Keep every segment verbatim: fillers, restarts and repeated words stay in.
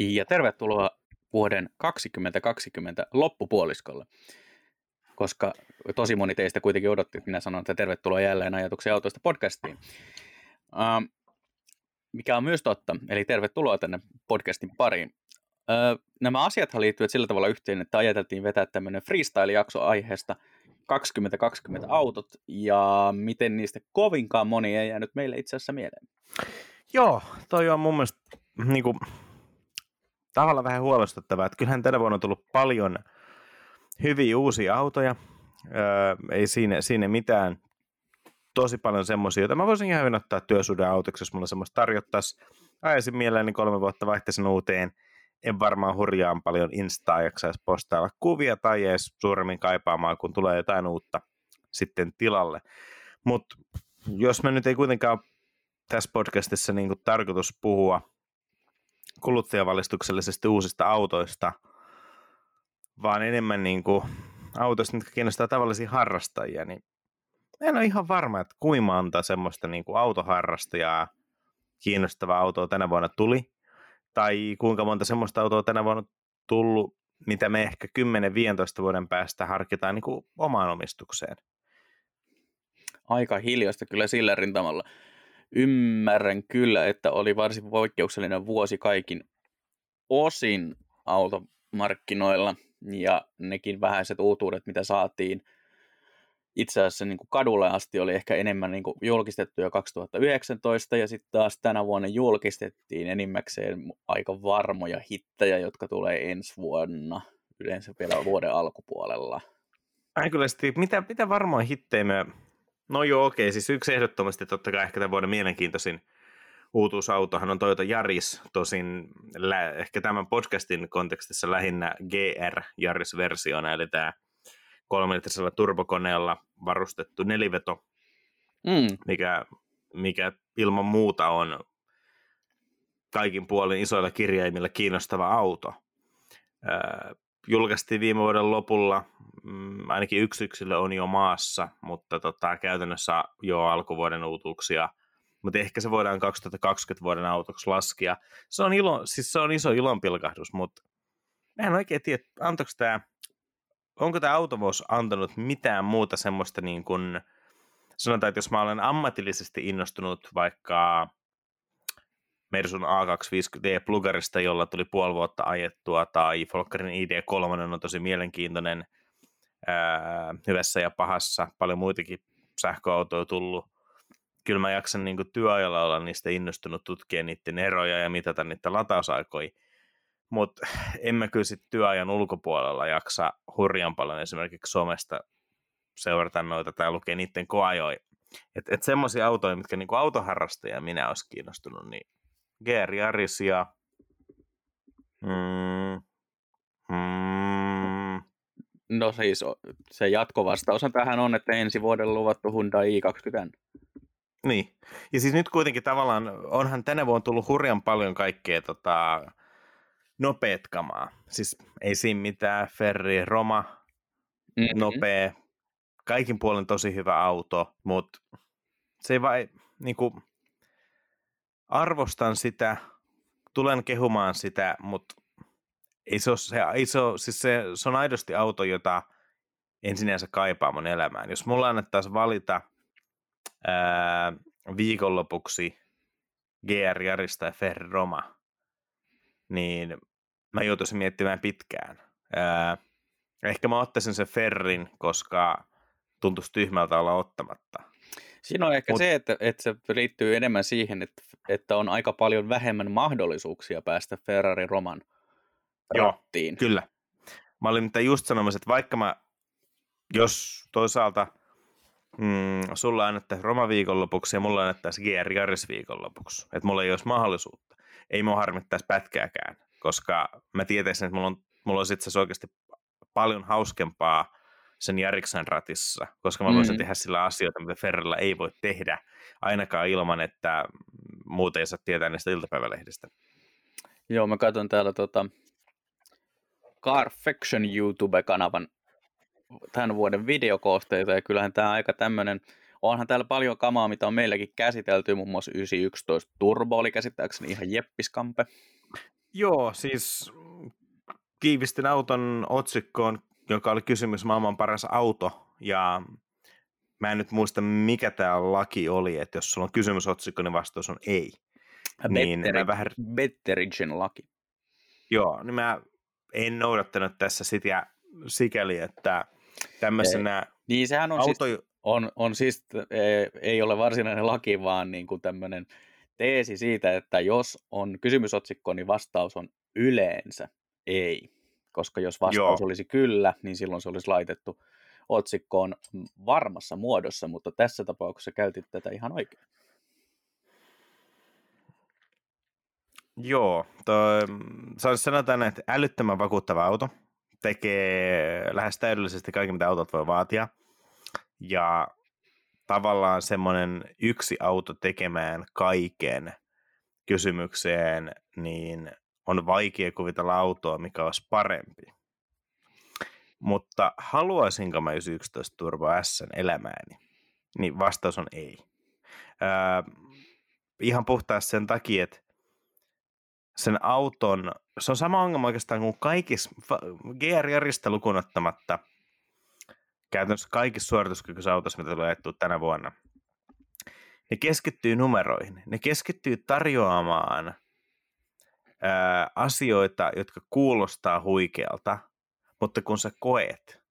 ja tervetuloa vuoden kaksituhattakaksikymmentä loppupuoliskolle, koska tosi moni teistä kuitenkin odotti, että minä sanon, että tervetuloa jälleen Ajatuksia autoista podcastiin, ähm, mikä on myös totta, eli tervetuloa tänne podcastin pariin. Nämä asiathan liittyvät sillä tavalla yhteen, että ajateltiin vetää tämmöinen freestyle-jakso aiheesta kaksituhattakaksikymmentä autot, ja miten niistä kovinkaan moni ei jäänyt meille itse asiassa mieleen. Joo, toi on mun mielestä niin kuin, tavallaan vähän huolestuttavaa, että kyllähän tänä vuonna on tullut paljon hyviä uusia autoja, öö, ei siinä, siinä mitään, tosi paljon semmoisia, joita mä voisin ihan hyvin ottaa työsuuden autoksi, jos mulla semmoista tarjottaisiin, ajaisin mielelläni kolme vuotta vaihtaisin uuteen. En varmaan hurjaan paljon instaa jaksaisi postailla kuvia tai edes suuremmin kaipaamaan, kun tulee jotain uutta sitten tilalle. Mutta jos me nyt ei kuitenkaan tässä podcastissa niinku tarkoitus puhua kuluttajavalistuksellisesti uusista autoista, vaan enemmän niinku autoista, jotka kiinnostaa tavallisia harrastajia, niin en ole ihan varma, että kuinka monta semmoista niinku autoharrastajaa kiinnostavaa autoa tänä vuonna tuli. Tai kuinka monta semmoista autoa tänä vuonna tullut, mitä me ehkä kymmenen viisitoista vuoden päästä harkitaan niin kuin omaan omistukseen. Aika hiljaista kyllä sillä rintamalla. Ymmärrän kyllä, että oli varsin poikkeuksellinen vuosi kaikin osin automarkkinoilla, ja nekin vähäiset uutuudet, mitä saatiin itse asiassa niin kuin kadulle asti, oli ehkä enemmän niin kuin julkistettu jo kaksituhattayhdeksäntoista, ja sitten taas tänä vuonna julkistettiin enimmäkseen aika varmoja hittejä, jotka tulee ensi vuonna, yleensä vielä vuoden alkupuolella. Ai kyllä, mitä, mitä varmoja hittejä me... No joo, okei, okay. Siis yksi ehdottomasti totta kai ehkä tämän vuoden mielenkiintoisin uutuusautohan on Toyota Yaris, tosin lä- ehkä tämän podcastin kontekstissa lähinnä G R-Yaris-versiona, eli tämä kolmelitrisellä turbokoneella varustettu neliveto, mm. mikä, mikä ilman muuta on kaikin puolin isoilla kirjaimilla kiinnostava auto. Äh, julkaistiin viime vuoden lopulla, mm, ainakin yksi yksilö on jo maassa, mutta tota, käytännössä jo alkuvuoden uutuuksia, mutta ehkä se voidaan kaksituhattakaksikymmentä vuoden autoksi laskea. Se on, ilo, siis se on iso ilonpilkahdus, mutta en oikein tiedä, antoiko tämä... Onko tämä autovuosi antanut mitään muuta semmoista, niin kuin sanotaan, että jos mä olen ammatillisesti innostunut vaikka Mersun A kaksisataaviisikymmentä D-plugarista, jolla tuli puoli vuotta ajettua, tai Volkswagen I D kolme on tosi mielenkiintoinen, ää, hyvässä ja pahassa, paljon muitakin sähköautoja tullut. Kyllä mä jaksan niin kuin työajalla olla niistä innostunut, tutkia niiden eroja ja mitata niiden latausaikoja. Mutta en mä kyllä sitten työajan ulkopuolella jaksa hurjan paljon esimerkiksi somesta seurata noita tai lukea niiden koajoja. Että et semmoisia autoja, mitkä niinku autoharrastaja minä olisi kiinnostunut, niin G R-Yaris ja mm, mm. No siis se jatkovastaushan tähän on, että ensi vuoden luvattu Hyundai i kaksikymmentä. Niin. Ja siis nyt kuitenkin tavallaan onhan tänä vuonna tullut hurjan paljon kaikkea tota... nopeet kamaa. Siis ei siinä mitään, Ferrari Roma, mm-hmm. nopea, kaikin puolen tosi hyvä auto, mutta se ei vai, niinku, arvostan sitä, tulen kehumaan sitä, mutta ei se ole se, ei se, ole, siis se, se on aidosti auto, jota en sinänsä kaipaa mun elämään. Jos mulla annettaisiin valita ää, viikonlopuksi G R-Yaris tai Ferrari Roma, niin mä joutuisin miettimään pitkään. Ää, ehkä mä ottaisin sen Ferrin, koska tuntuisi tyhmältä olla ottamatta. Siinä on ehkä Mut... se, että, että se liittyy enemmän siihen, että, että on aika paljon vähemmän mahdollisuuksia päästä Ferrari Roman rattiin. Joo, kyllä. Mä olin mitään just sanomassa, että vaikka mä, jos toisaalta mm, sulla annettaisiin Roma viikonlopuksi ja mulla annettaisiin G R-Yaris viikonlopuksi, että mulla ei olisi mahdollisuutta. Ei mua harmittaisi pätkääkään, koska mä tietäisin, että mulla on, mulla on itse oikeasti paljon hauskempaa sen Yariksen ratissa, koska mä voisin mm. tehdä sillä asioita, mitä Ferrarilla ei voi tehdä, ainakaan ilman, että muut ei saa tietää niistä iltapäivälehdistä. Joo, mä katson täällä tota Carfection YouTube-kanavan tämän vuoden videokohteita, ja kyllähän tää aika tämmönen. Onhan täällä paljon kamaa, mitä on meilläkin käsitelty, muun muassa yhdeksänsataayksitoista Turbo oli käsittääkseni ihan jeppiskampe. Joo, siis kiivistin auton otsikkoon, joka oli kysymys maailman paras auto, ja mä en nyt muista, mikä tämä laki oli, että jos sulla on kysymysotsikko, niin vastaus on ei. Niin Betteridgen vähän... Betteridgen laki. Joo, niin mä en noudattanut tässä sitä sikäli, että tämmöisenä niin, sehän on auto... Siis, on, on siis, ei ole varsinainen laki, vaan niin kuin tämmöinen teesi siitä, että jos on kysymysotsikko, niin vastaus on yleensä ei. Koska jos vastaus Joo. olisi kyllä, niin silloin se olisi laitettu otsikkoon varmassa muodossa, mutta tässä tapauksessa käytit tätä ihan oikein. Joo, toi, sanotaan, että älyttömän vakuuttava auto tekee lähes täydellisesti kaikki, mitä autot voi vaatia, ja tavallaan semmoinen yksi auto tekemään kaiken kysymykseen, niin on vaikea kuvitella autoa, mikä olisi parempi. Mutta haluaisinko mä yhdeksänsataayksitoista Turbo S:n elämääni? Niin vastaus on ei. Öö, ihan puhtaasti sen takia, että sen auton, se on sama ongelma oikeastaan kuin kaikissa, G R-Yarista lukuun ottamatta, käytännössä kaikissa suorituskykyisissä autoissa, mitä tulee ajettua tänä vuonna. Ne keskittyy numeroihin, ne keskittyy tarjoamaan öö, asioita, jotka kuulostaa huikealta, mutta kun sä koet,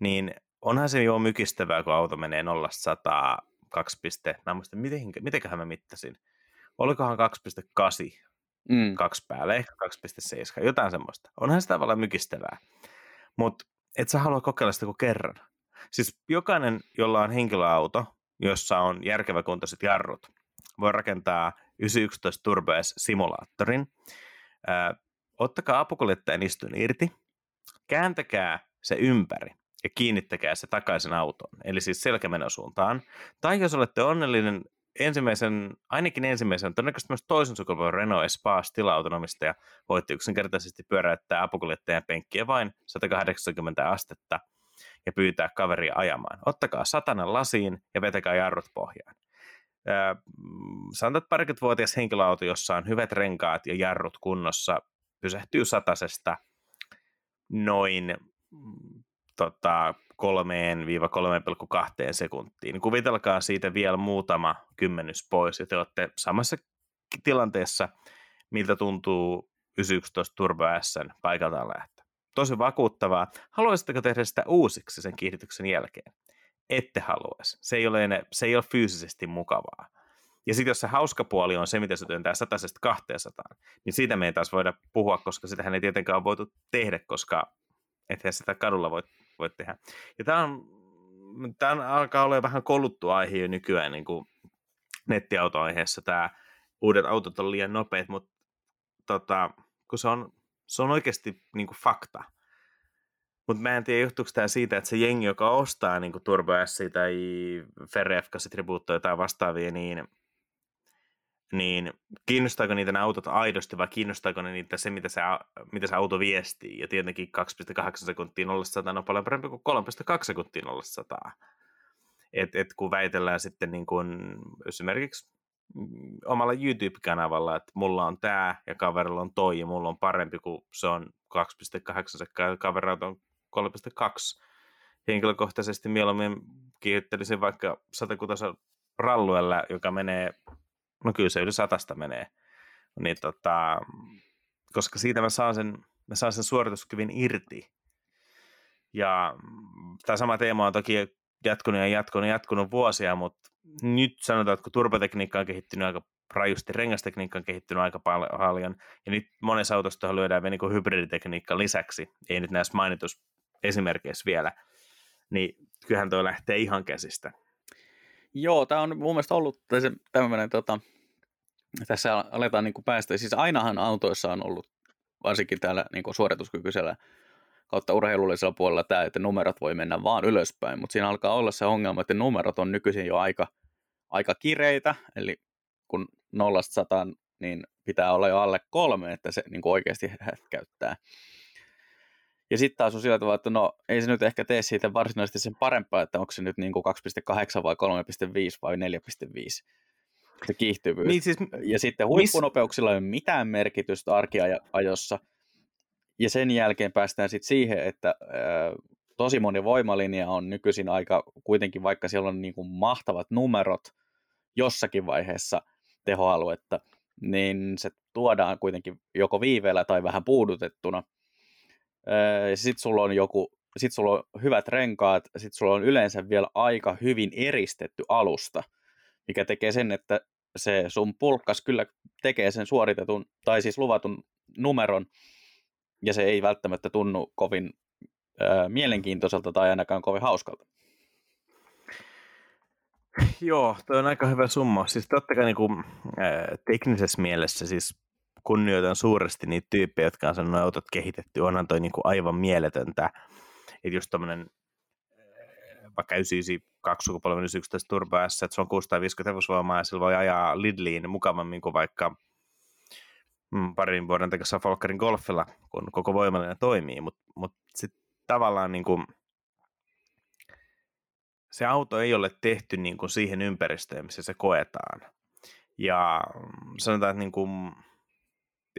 niin onhan se jo mykistävää, kun auto menee nollasta sataan kaksi piste. Mä muistan, mitenköhän mä mittasin. Olikohan kaksi pilkku kahdeksan, mm. kaksi päälle, ehkä kaksi pilkku seitsemän, jotain semmoista. Onhan se tavallaan mykistävää. Mutta et sä halua kokeilla sitä kuin kerran. Siis jokainen, jolla on henkilöauto, jossa on järkeväkuntoiset jarrut, voi rakentaa yhdeksänsataayksitoista Turbo S-simulaattorin. Ö, ottakaa apukuljettajan istun irti. Kääntäkää se ympäri ja kiinnittäkää se takaisin autoon, eli siis selkämenosuuntaan. Tai jos olette onnellinen, ensimmäisen, ainakin ensimmäisen, todennäköisesti myös toisen sukupolven Renault Espace tila-autonomistaja voitte yksinkertaisesti pyöräyttää apukuljettajan penkkiä vain sata kahdeksankymmentä astetta ja pyytää kaveria ajamaan. Ottakaa satanen lasiin ja vetäkää jarrut pohjaan. Öö, sanotaan, että parikymmentävuotias henkilöauto, jossa on hyvät renkaat ja jarrut kunnossa, pysähtyy satasesta noin tota, kolmesta kolmeen pilkku kahteen sekuntiin. Kuvitelkaa siitä vielä muutama kymmenys pois, ja te olette samassa tilanteessa, miltä tuntuu yhdeksänsataayksitoista Turbo S:n paikaltaan lähtö. Tosi vakuuttavaa. Haluaisitteko tehdä sitä uusiksi sen kiihdytyksen jälkeen? Ette haluaisi. Se ei ole, se ei ole fyysisesti mukavaa. Ja sitten jos se hauska puoli on se, mitä se työntää satasesta kahteensataan, niin siitä me ei taas voida puhua, koska sitähän ei tietenkään ole voitu tehdä, koska ethän sitä kadulla voi, voi tehdä. Ja tämä on, on, alkaa olla vähän kouluttu aihe jo nykyään niin kuin nettiautoaiheessa. Tämä uudet autot on liian nopeat, mutta tota, kun se, on, se on oikeasti niin kuin fakta. Mutta mä en tiedä, johtuuko tämä siitä, että se jengi, joka ostaa niin kuin Turbo S tai Ferrari F kahdeksan Tributo tai vastaavia, niin niin kiinnostaako niitä nämä autot aidosti vai kiinnostaako ne niitä se, mitä se, mitä se auto viestii? Ja tietenkin kaksi pilkku kahdeksan sekuntia nollasta sataan on paljon parempi kuin kolme pilkku kaksi sekuntia nollasta sataan. Et, et kun väitellään sitten niin kuin esimerkiksi omalla YouTube-kanavalla, että mulla on tämä ja kaverilla on toi ja mulla on parempi kuin se on kaksi pilkku kahdeksan ja kaverilla on kolme pilkku kaksi. Henkilökohtaisesti mieluummin kiihittelisin vaikka satakuutosen ralluella, joka menee... No kyllä se yli satasta menee, niin tota, koska siitä mä saan sen, mä saan sen suorituskyvyn irti. Ja tämä sama teema on toki jatkunut ja jatkunut ja jatkunut vuosia, mutta nyt sanotaan, että kun turbotekniikka on kehittynyt aika rajusti, rengastekniikka on kehittynyt aika paljon, ja nyt monessa autossa lyödään vielä niin hybriditekniikka lisäksi, ei nyt näissä mainitus esimerkkeissä vielä, niin kyllähän toi lähtee ihan käsistä. Joo, tämä on mun mielestä ollut tämmöinen, tota, tässä aletaan niin kuin päästä, siis ainahan autoissa on ollut, varsinkin täällä niin kuin suorituskykyisellä kautta urheilullisella puolella tämä, että numerot voi mennä vaan ylöspäin, mutta siinä alkaa olla se ongelma, että numerot on nykyisin jo aika, aika kireitä, eli kun nollasta sataan, niin pitää olla jo alle kolme, että se niin kuin oikeasti hätkäyttää. Ja sitten taas on sillä tavalla, että no ei se nyt ehkä tee siitä varsinaisesti sen parempaa, että onko se nyt niin kuin kaksi pilkku kahdeksan vai kolme pilkku viisi vai neljä pilkku viisi. se kiihtyvyys. Niin siis, ja sitten huippunopeuksilla ei ole mitään merkitystä arkiajossa. Ja sen jälkeen päästään sitten siihen, että äh, tosi moni voimalinja on nykyisin aika, kuitenkin vaikka siellä on niin kuin mahtavat numerot jossakin vaiheessa tehoaluetta, niin se tuodaan kuitenkin joko viiveellä tai vähän puudutettuna. Äh, sitten sulla on joku, sit sulla on hyvät renkaat, sitten sulla on yleensä vielä aika hyvin eristetty alusta, mikä tekee sen, että se sun pulkkas kyllä tekee sen suoritetun, tai siis luvatun numeron, ja se ei välttämättä tunnu kovin ö, mielenkiintoiselta tai ainakaan kovin hauskalta. Joo, toi on aika hyvä summa. Siis totta kai niin kuin, ö, teknisessä mielessä siis kunnioitan suuresti niitä tyyppejä, jotka on sanonut autot kehitetty. Onhan toi niin kuin aivan mieletöntä. Että just tommonen vaikka yhdeksänsataayhdeksänkymmentäkaksi sukupolven yksitoista Turbo S, että se on kuusisataaviisikymmentä hevosvoimaa ja sillä voi ajaa Lidliin mukavammin kuin vaikka parin vuoden takaisin Volkswagen Golfilla, kun koko voimallinen toimii, mutta mut sitten tavallaan niinku, se auto ei ole tehty niinku siihen ympäristöön, missä se koetaan. Ja sanotaan, että niinku,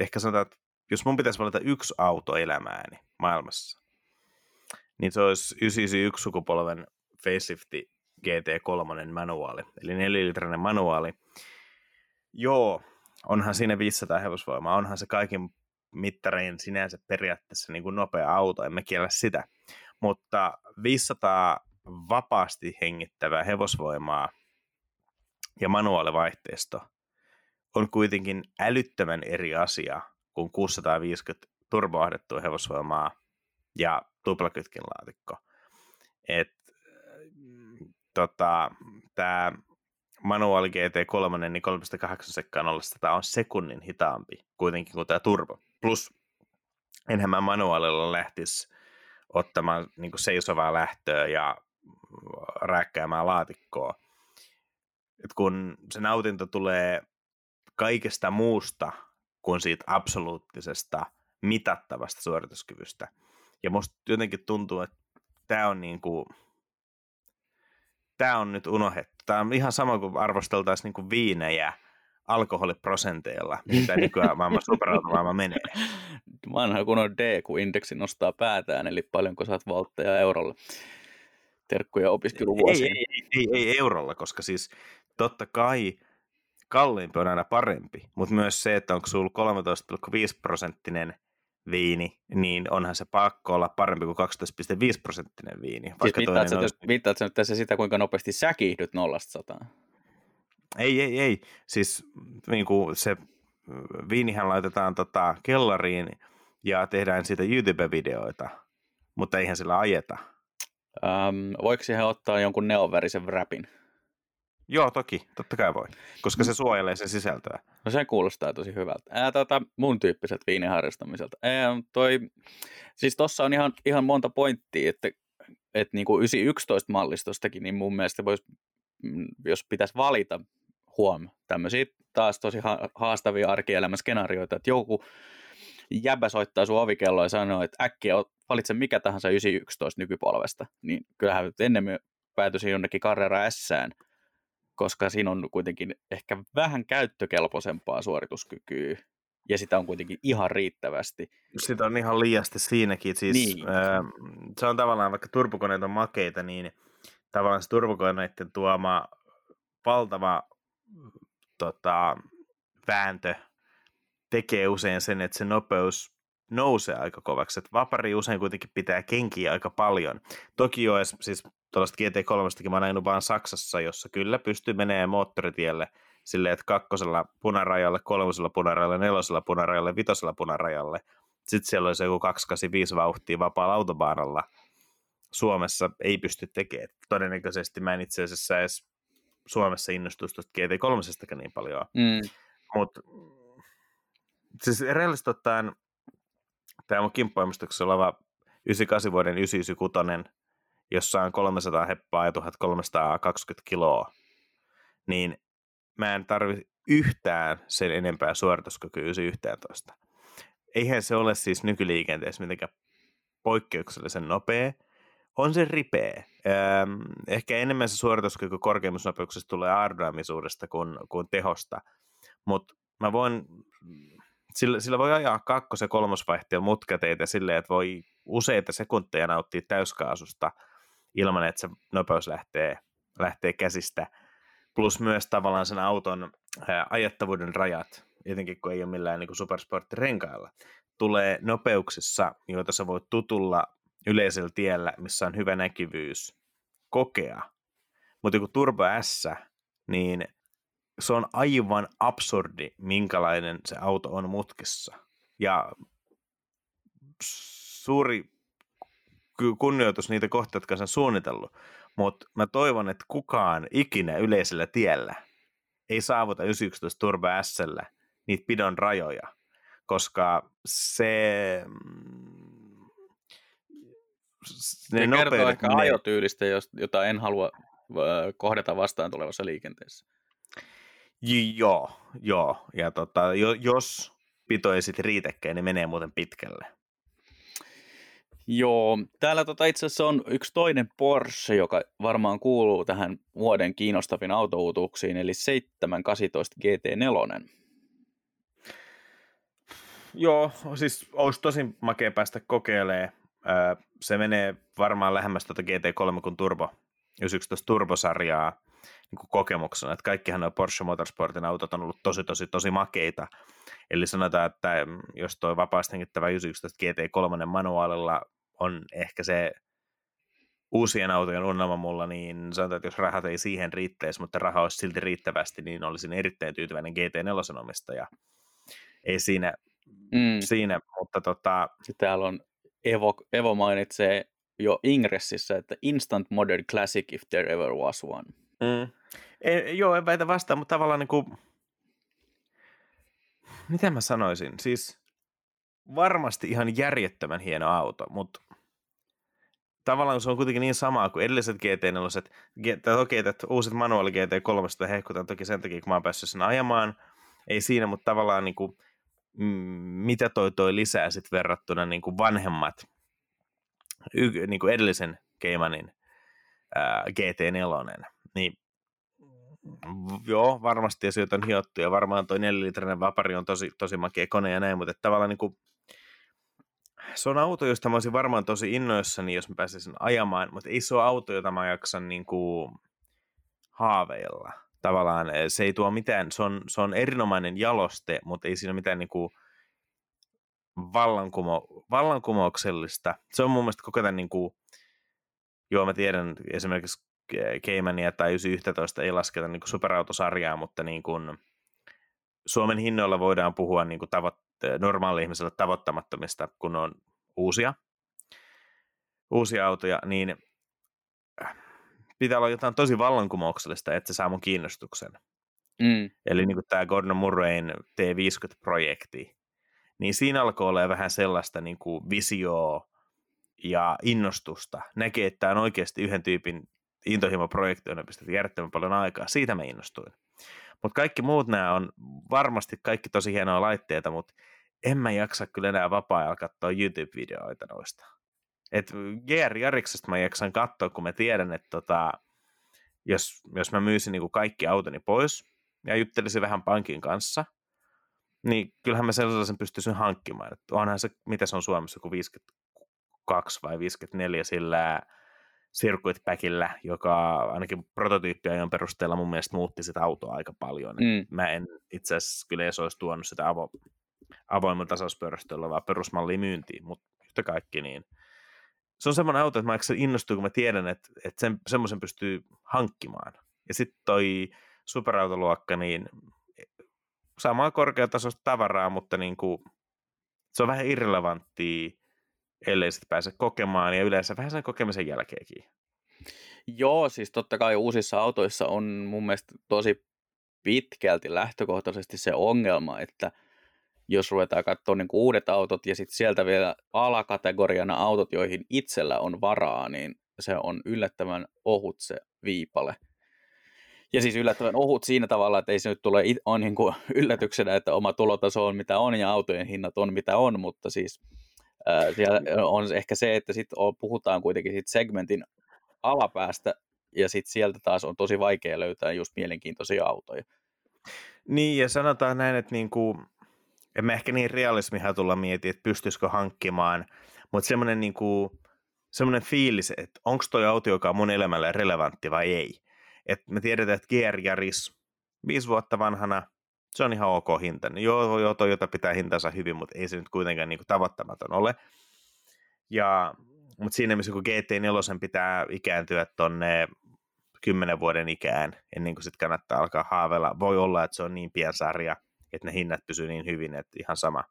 ehkä sanotaan, että jos mun pitäisi valita yksi auto elämääni maailmassa, niin se olisi yhdeksänsataayhdeksänkymmentäyksi sukupolven facelifti G T kolme manuaali, eli nelilitrainen manuaali. Joo, onhan siinä viisisataa hevosvoimaa, onhan se kaikin mittarein sinänsä periaatteessa niin kuin nopea auto, emme kiellä sitä. Mutta viisisataa vapaasti hengittävää hevosvoimaa ja manuaalivaihteisto on kuitenkin älyttömän eri asia kuin kuusisataaviisikymmentä turboahdettua hevosvoimaa ja tuplakytkinlaatikko. Et, tota, tää manuaali G T kolme, niin kolme pilkku kahdeksan sekkaan ollessa tämä on sekunnin hitaampi kuitenkin kuin tämä turbo. Plus, enhän mä manuaalilla lähtisi ottamaan niin kuin seisovaa lähtöä ja rääkkäämään laatikkoa. Et kun se nautinto tulee kaikesta muusta kuin siitä absoluuttisesta mitattavasta suorituskyvystä. Ja musta jotenkin tuntuu, että tämä on niin kuin... Tämä on nyt unohdettu. Tämä on ihan sama kuin arvosteltaisiin niinku viinejä alkoholiprosenteilla, mitä nykyään maailman superautomaailma menee. Vanha kun on D, kun indeksi nostaa päätään, eli paljonko saat valtteja eurolla. Terkkuja opiskeluvuosia. Ei, ei, ei, ei eurolla, koska siis totta kai kalliimpi on aina parempi, mutta myös se, että onko sulla kolmetoista pilkku viisi prosenttinen viini, niin onhan se pakko olla parempi kuin kaksitoista pilkku viisi prosenttinen viini. Siis mittaat sä, olisi... mittaat sä nyt tässä sitä, kuinka nopeasti sä kiihdyt nollasta sataan? Ei, ei, ei. Siis niin kuin se viinihän laitetaan tota, kellariin ja tehdään siitä YouTube-videoita, mutta eihän sillä ajeta. Ähm, voiko siihen ottaa jonkun neonvärisen wrapin? Joo, toki. Totta kai voi, koska se suojelee sen sisältöä. No se kuulostaa tosi hyvältä. Ää, tota, mun tyyppiset viiniharrastamiselta. Ää, toi, siis tossa on ihan, ihan monta pointtia, että et niinku yhdeksänsataayksitoista mallistostakin, niin mun mielestä vois, jos pitäisi valita huom, tämmöisiä taas tosi ha- haastavia arkielämän skenaarioita, että joku jäbä soittaa sun ovikelloa ja sanoo, että äkkiä valitse mikä tahansa yhdeksänsataayksitoista nykypolvesta, niin kyllähän ennemmin päätyisin jonnekin Carrera S:ään, koska siinä on kuitenkin ehkä vähän käyttökelpoisempaa suorituskykyä, ja sitä on kuitenkin ihan riittävästi. Sitä on ihan liiasti siinäkin. Siis, niin. Öö, se on tavallaan, vaikka turbokoneet on makeita, niin tavallaan se turbokoneiden tuoma valtava tota, vääntö tekee usein sen, että se nopeus nousee aika kovaksi. Et vapari usein kuitenkin pitää kenkiä aika paljon. Toki jo siis... Tuollaista G T kolmestakin mä oon ajanut vaan Saksassa, jossa kyllä pystyy menemään moottoritielle silleen, että kakkosella punarajalle, kolmosella punarajalle, nelosella punarajalle, vitosella punarajalle. Sitten siellä olisi joku kaksisataakahdeksankymmentäviisi vauhtia vapaalla autobaanalla. Suomessa ei pysty tekemään. Todennäköisesti mä en itse asiassa edes Suomessa innostuisi tuosta G T kolmestakaan niin paljon. Mm. Mutta siis reellisesti ottaen tämä mun kimppaimistoksi oleva yhdeksänkymmentäkahdeksan vuoden yhdeksänsataayhdeksänkymmentäkuusi jossa on kolmesataa heppaa ja tuhatkolmesataakaksikymmentä kiloa, niin mä en tarvitse yhtään sen enempää suorituskykyä yhdeksänsataayksitoista. Eihän se ole siis nykyliikenteessä mitenkään poikkeuksellisen nopea, on se ripeä. Ähm, ehkä enemmän se suorituskyky korkeimmuusnopeuksesta tulee aerodynaamisuudesta kuin, kuin tehosta, mutta mä voin, sillä, sillä voi ajaa kakkos- ja kolmosvaihteen mutkateitä silleen, että voi useita sekunteja nauttia täyskaasusta ilman, että se nopeus lähtee, lähtee käsistä, plus myös tavallaan sen auton ää, ajattavuuden rajat, jotenkin kun ei ole millään niin kuin supersporttirenkailla, tulee nopeuksissa, joita sä voit tutulla yleisellä tiellä, missä on hyvä näkyvyys, kokea. Mutta kun Turbo S, niin se on aivan absurdi, minkälainen se auto on mutkissa. Ja suuri kunnioitus niitä kohtia, jotka on suunnitellut. Mutta mä toivon, että kukaan ikinä yleisellä tiellä ei saavuta yhdeksänsataayksitoista Turbo S:llä niitä pidon rajoja, koska se... Ne, ne nopeudet, kertoo ehkä ne... ajotyylistä, jota en halua kohdata vastaan tulevassa liikenteessä. Joo, joo. Ja tota, jos pito ei sitten riitäkään, niin menee muuten pitkälle. Joo, täällä tota itse asiassa on yksi toinen Porsche, joka varmaan kuuluu tähän vuoden kiinnostavin autouutuuksiin, eli seitsemän kahdeksantoista G T neljä. Joo, siis olisi tosi makea päästä kokeilemaan. Se menee varmaan lähemmäs tuota G T kolme kuin Turbo, yhdeksänsataayksitoista Turbo-sarjaa niin kuin kokemuksena. Että kaikkihan nuo Porsche Motorsportin autot on ollut tosi, tosi, tosi makeita. Eli sanotaan, että jos tuo vapaasti hengittävä yhdeksänsataayksitoista G T kolme manuaalilla on ehkä se uusien autojen unelma mulla, niin sanotaan, että jos rahat ei siihen riittäisi, mutta raha olisi silti riittävästi, niin olisin erittäin tyytyväinen G T neljä omistaja. Ei siinä, mm. siinä mutta tota... Täällä on... Evo, Evo mainitsee jo Ingressissä, että instant modern classic if there ever was one. Mm. E, joo, en väitä vastaan, mutta tavallaan niin kuin, mitä mä sanoisin, siis varmasti ihan järjettömän hieno auto, mutta tavallaan se on kuitenkin niin samaa kuin edelliset G T neljä, tai okei, että uuset manuaali G T kolme hehkutaan toki sen takia, kun mä oon päässyt sen ajamaan, ei siinä, mutta tavallaan niin kuin, mitä toi toi lisää sit verrattuna niin kuin vanhemmat y- niin kuin edellisen Caymanin ää, G T neljä, niin joo, varmasti asioita on hiottu ja varmaan toi neljä litrainen vapari on tosi, tosi makea kone ja näin, mutta tavallaan niin kuin, se on auto, josta mä olisin varmaan tosi innoissani, jos mä pääsisin ajamaan, mutta ei se ole auto, jota mä jaksan niin kuin haaveilla. Tavallaan se ei tuo mitään, se on, se on erinomainen jaloste, mutta ei siinä mitään niin kuin vallankumo, vallankumouksellista. Se on mun mielestä koko tämän, niin kuin, joo mä tiedän esimerkiksi Caymania tai yhdeksänsataayksitoista ei lasketa niin kuin superautosarjaa, mutta niin kuin Suomen hinnoilla voidaan puhua niin kuin tavoitt- normaali-ihmiselle tavoittamattomista, kun on uusia, uusia autoja, niin pitää olla jotain tosi vallankumouksellista, että se saa mun kiinnostuksen. Mm. Eli niin kuin tämä Gordon Murrayn T viisikymmentä-projekti, niin siinä alkoi olla vähän sellaista niin kuin visioa ja innostusta. Näkee, että tämä on oikeasti yhden tyypin intohimoprojekti, johon pistetään järjettömän paljon aikaa. Siitä mä innostuin. Mutta kaikki muut nämä on varmasti kaikki tosi hienoja laitteita, mutta en mä jaksa kyllä enää vapaa-ajalla katsoa YouTube-videoita noista. Että G R-Jariksesta mä jaksan katsoa, kun mä tiedän, että tota, jos, jos mä myysin niin kuin kaikki autoni pois ja juttelisin vähän pankin kanssa, niin kyllähän mä sellaisen pystyisin hankkimaan. Et onhan se, mitä se on Suomessa, joku viisikymmentäkaksi vai viisikymmentäneljä sillä circuitbackillä, joka ainakin prototyyppiajan perusteella mun mielestä muutti sitä autoa aika paljon. Mm. Mä en itse asiassa kyllä edes olisi tuonut sitä avo, avoimella tasauspyörästä olevaa perusmallia myyntiin, mutta yhtä kaikki niin. Se on semmoinen auto, että mä innostuin, kun mä tiedän, että, että sen, semmoisen pystyy hankkimaan. Ja sitten toi superautoluokka, niin samaa korkeatasoista tavaraa, mutta niin kuin, se on vähän irrelevanttia, ellei sitten pääse kokemaan, ja yleensä vähän sen kokemisen jälkeenkin. Joo, siis totta kai uusissa autoissa on mun mielestä tosi pitkälti lähtökohtaisesti se ongelma, että jos ruvetaan katsoa niin kuin uudet autot ja sitten sieltä vielä alakategoriana autot, joihin itsellä on varaa, niin se on yllättävän ohut se viipale. Ja siis yllättävän ohut siinä tavalla, että ei se nyt tule it- on niin kuin yllätyksenä, että oma tulotaso on mitä on ja autojen hinnat on mitä on, mutta siis Ää, siellä on ehkä se, että sitten puhutaan kuitenkin sit segmentin alapäästä, ja sitten sieltä taas on tosi vaikea löytää just mielenkiintoisia autoja. Niin, ja sanotaan näin, että niinku, en mä ehkä niin realismia tulla mietiä, että pystyisikö hankkimaan, mutta semmoinen niinku, semmoinen fiilis, että onko toi auto, joka on mun elämälle relevantti vai ei. Et me tiedetään, että G R-Yaris, viisi vuotta vanhana, se on ihan ok hinta. Joo, joo, Toyota pitää hintansa hyvin, mutta ei se nyt kuitenkaan niinku tavoittamaton ole. Ja, mutta siinä missä kun G T neljä pitää ikääntyä tonne kymmenen vuoden ikään, ennen kuin sitten kannattaa alkaa haaveilla. Voi olla, että se on niin pieni sarja, että ne hinnat pysyy niin hyvin, että ihan sama.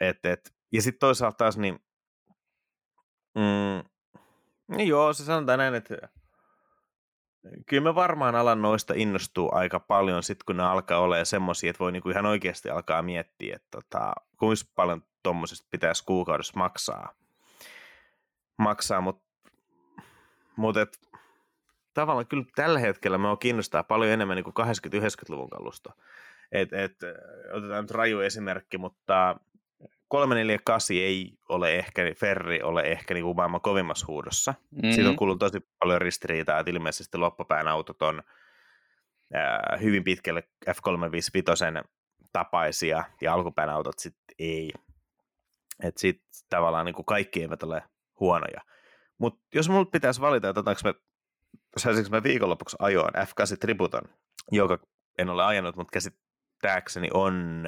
Et, et. Ja sitten toisaalta taas, niin, mm, niin joo, se sanotaan näin, että kyllä mä varmaan alan noista innostuu aika paljon sitten, kun ne alkaa olemaan semmoisia, että voi niinku ihan oikeasti alkaa miettiä, että tota, kuinka paljon tuommoisesta pitäisi kuukaudessa maksaa. Maksaa, mutta mut tavallaan kyllä tällä hetkellä me on kiinnostaa paljon enemmän niin kuin kahdeksankymmentä-yhdeksänkymmentäluvun kalusto. Et, et, otetaan nyt raju esimerkki, mutta kolme neljä kahdeksan ei ole ehkä, Ferrari ole ehkä niin kuin maailman kovimmassa huudossa. Mm-hmm. Siitä on kuullut tosi paljon ristiriitaa, että ilmeisesti loppupään autot on äh, hyvin pitkälle F kolmesataaviisikymmentäviisi tapaisia ja alkupään autot sitten ei. Että sitten tavallaan niin kuin kaikki eivät ole huonoja. Mutta jos minulta pitäisi valita, että otanko me saisinko mä viikonlopuksi ajoin F kahdeksan Tributon, joka en ole ajanut, mutta käsittääkseni on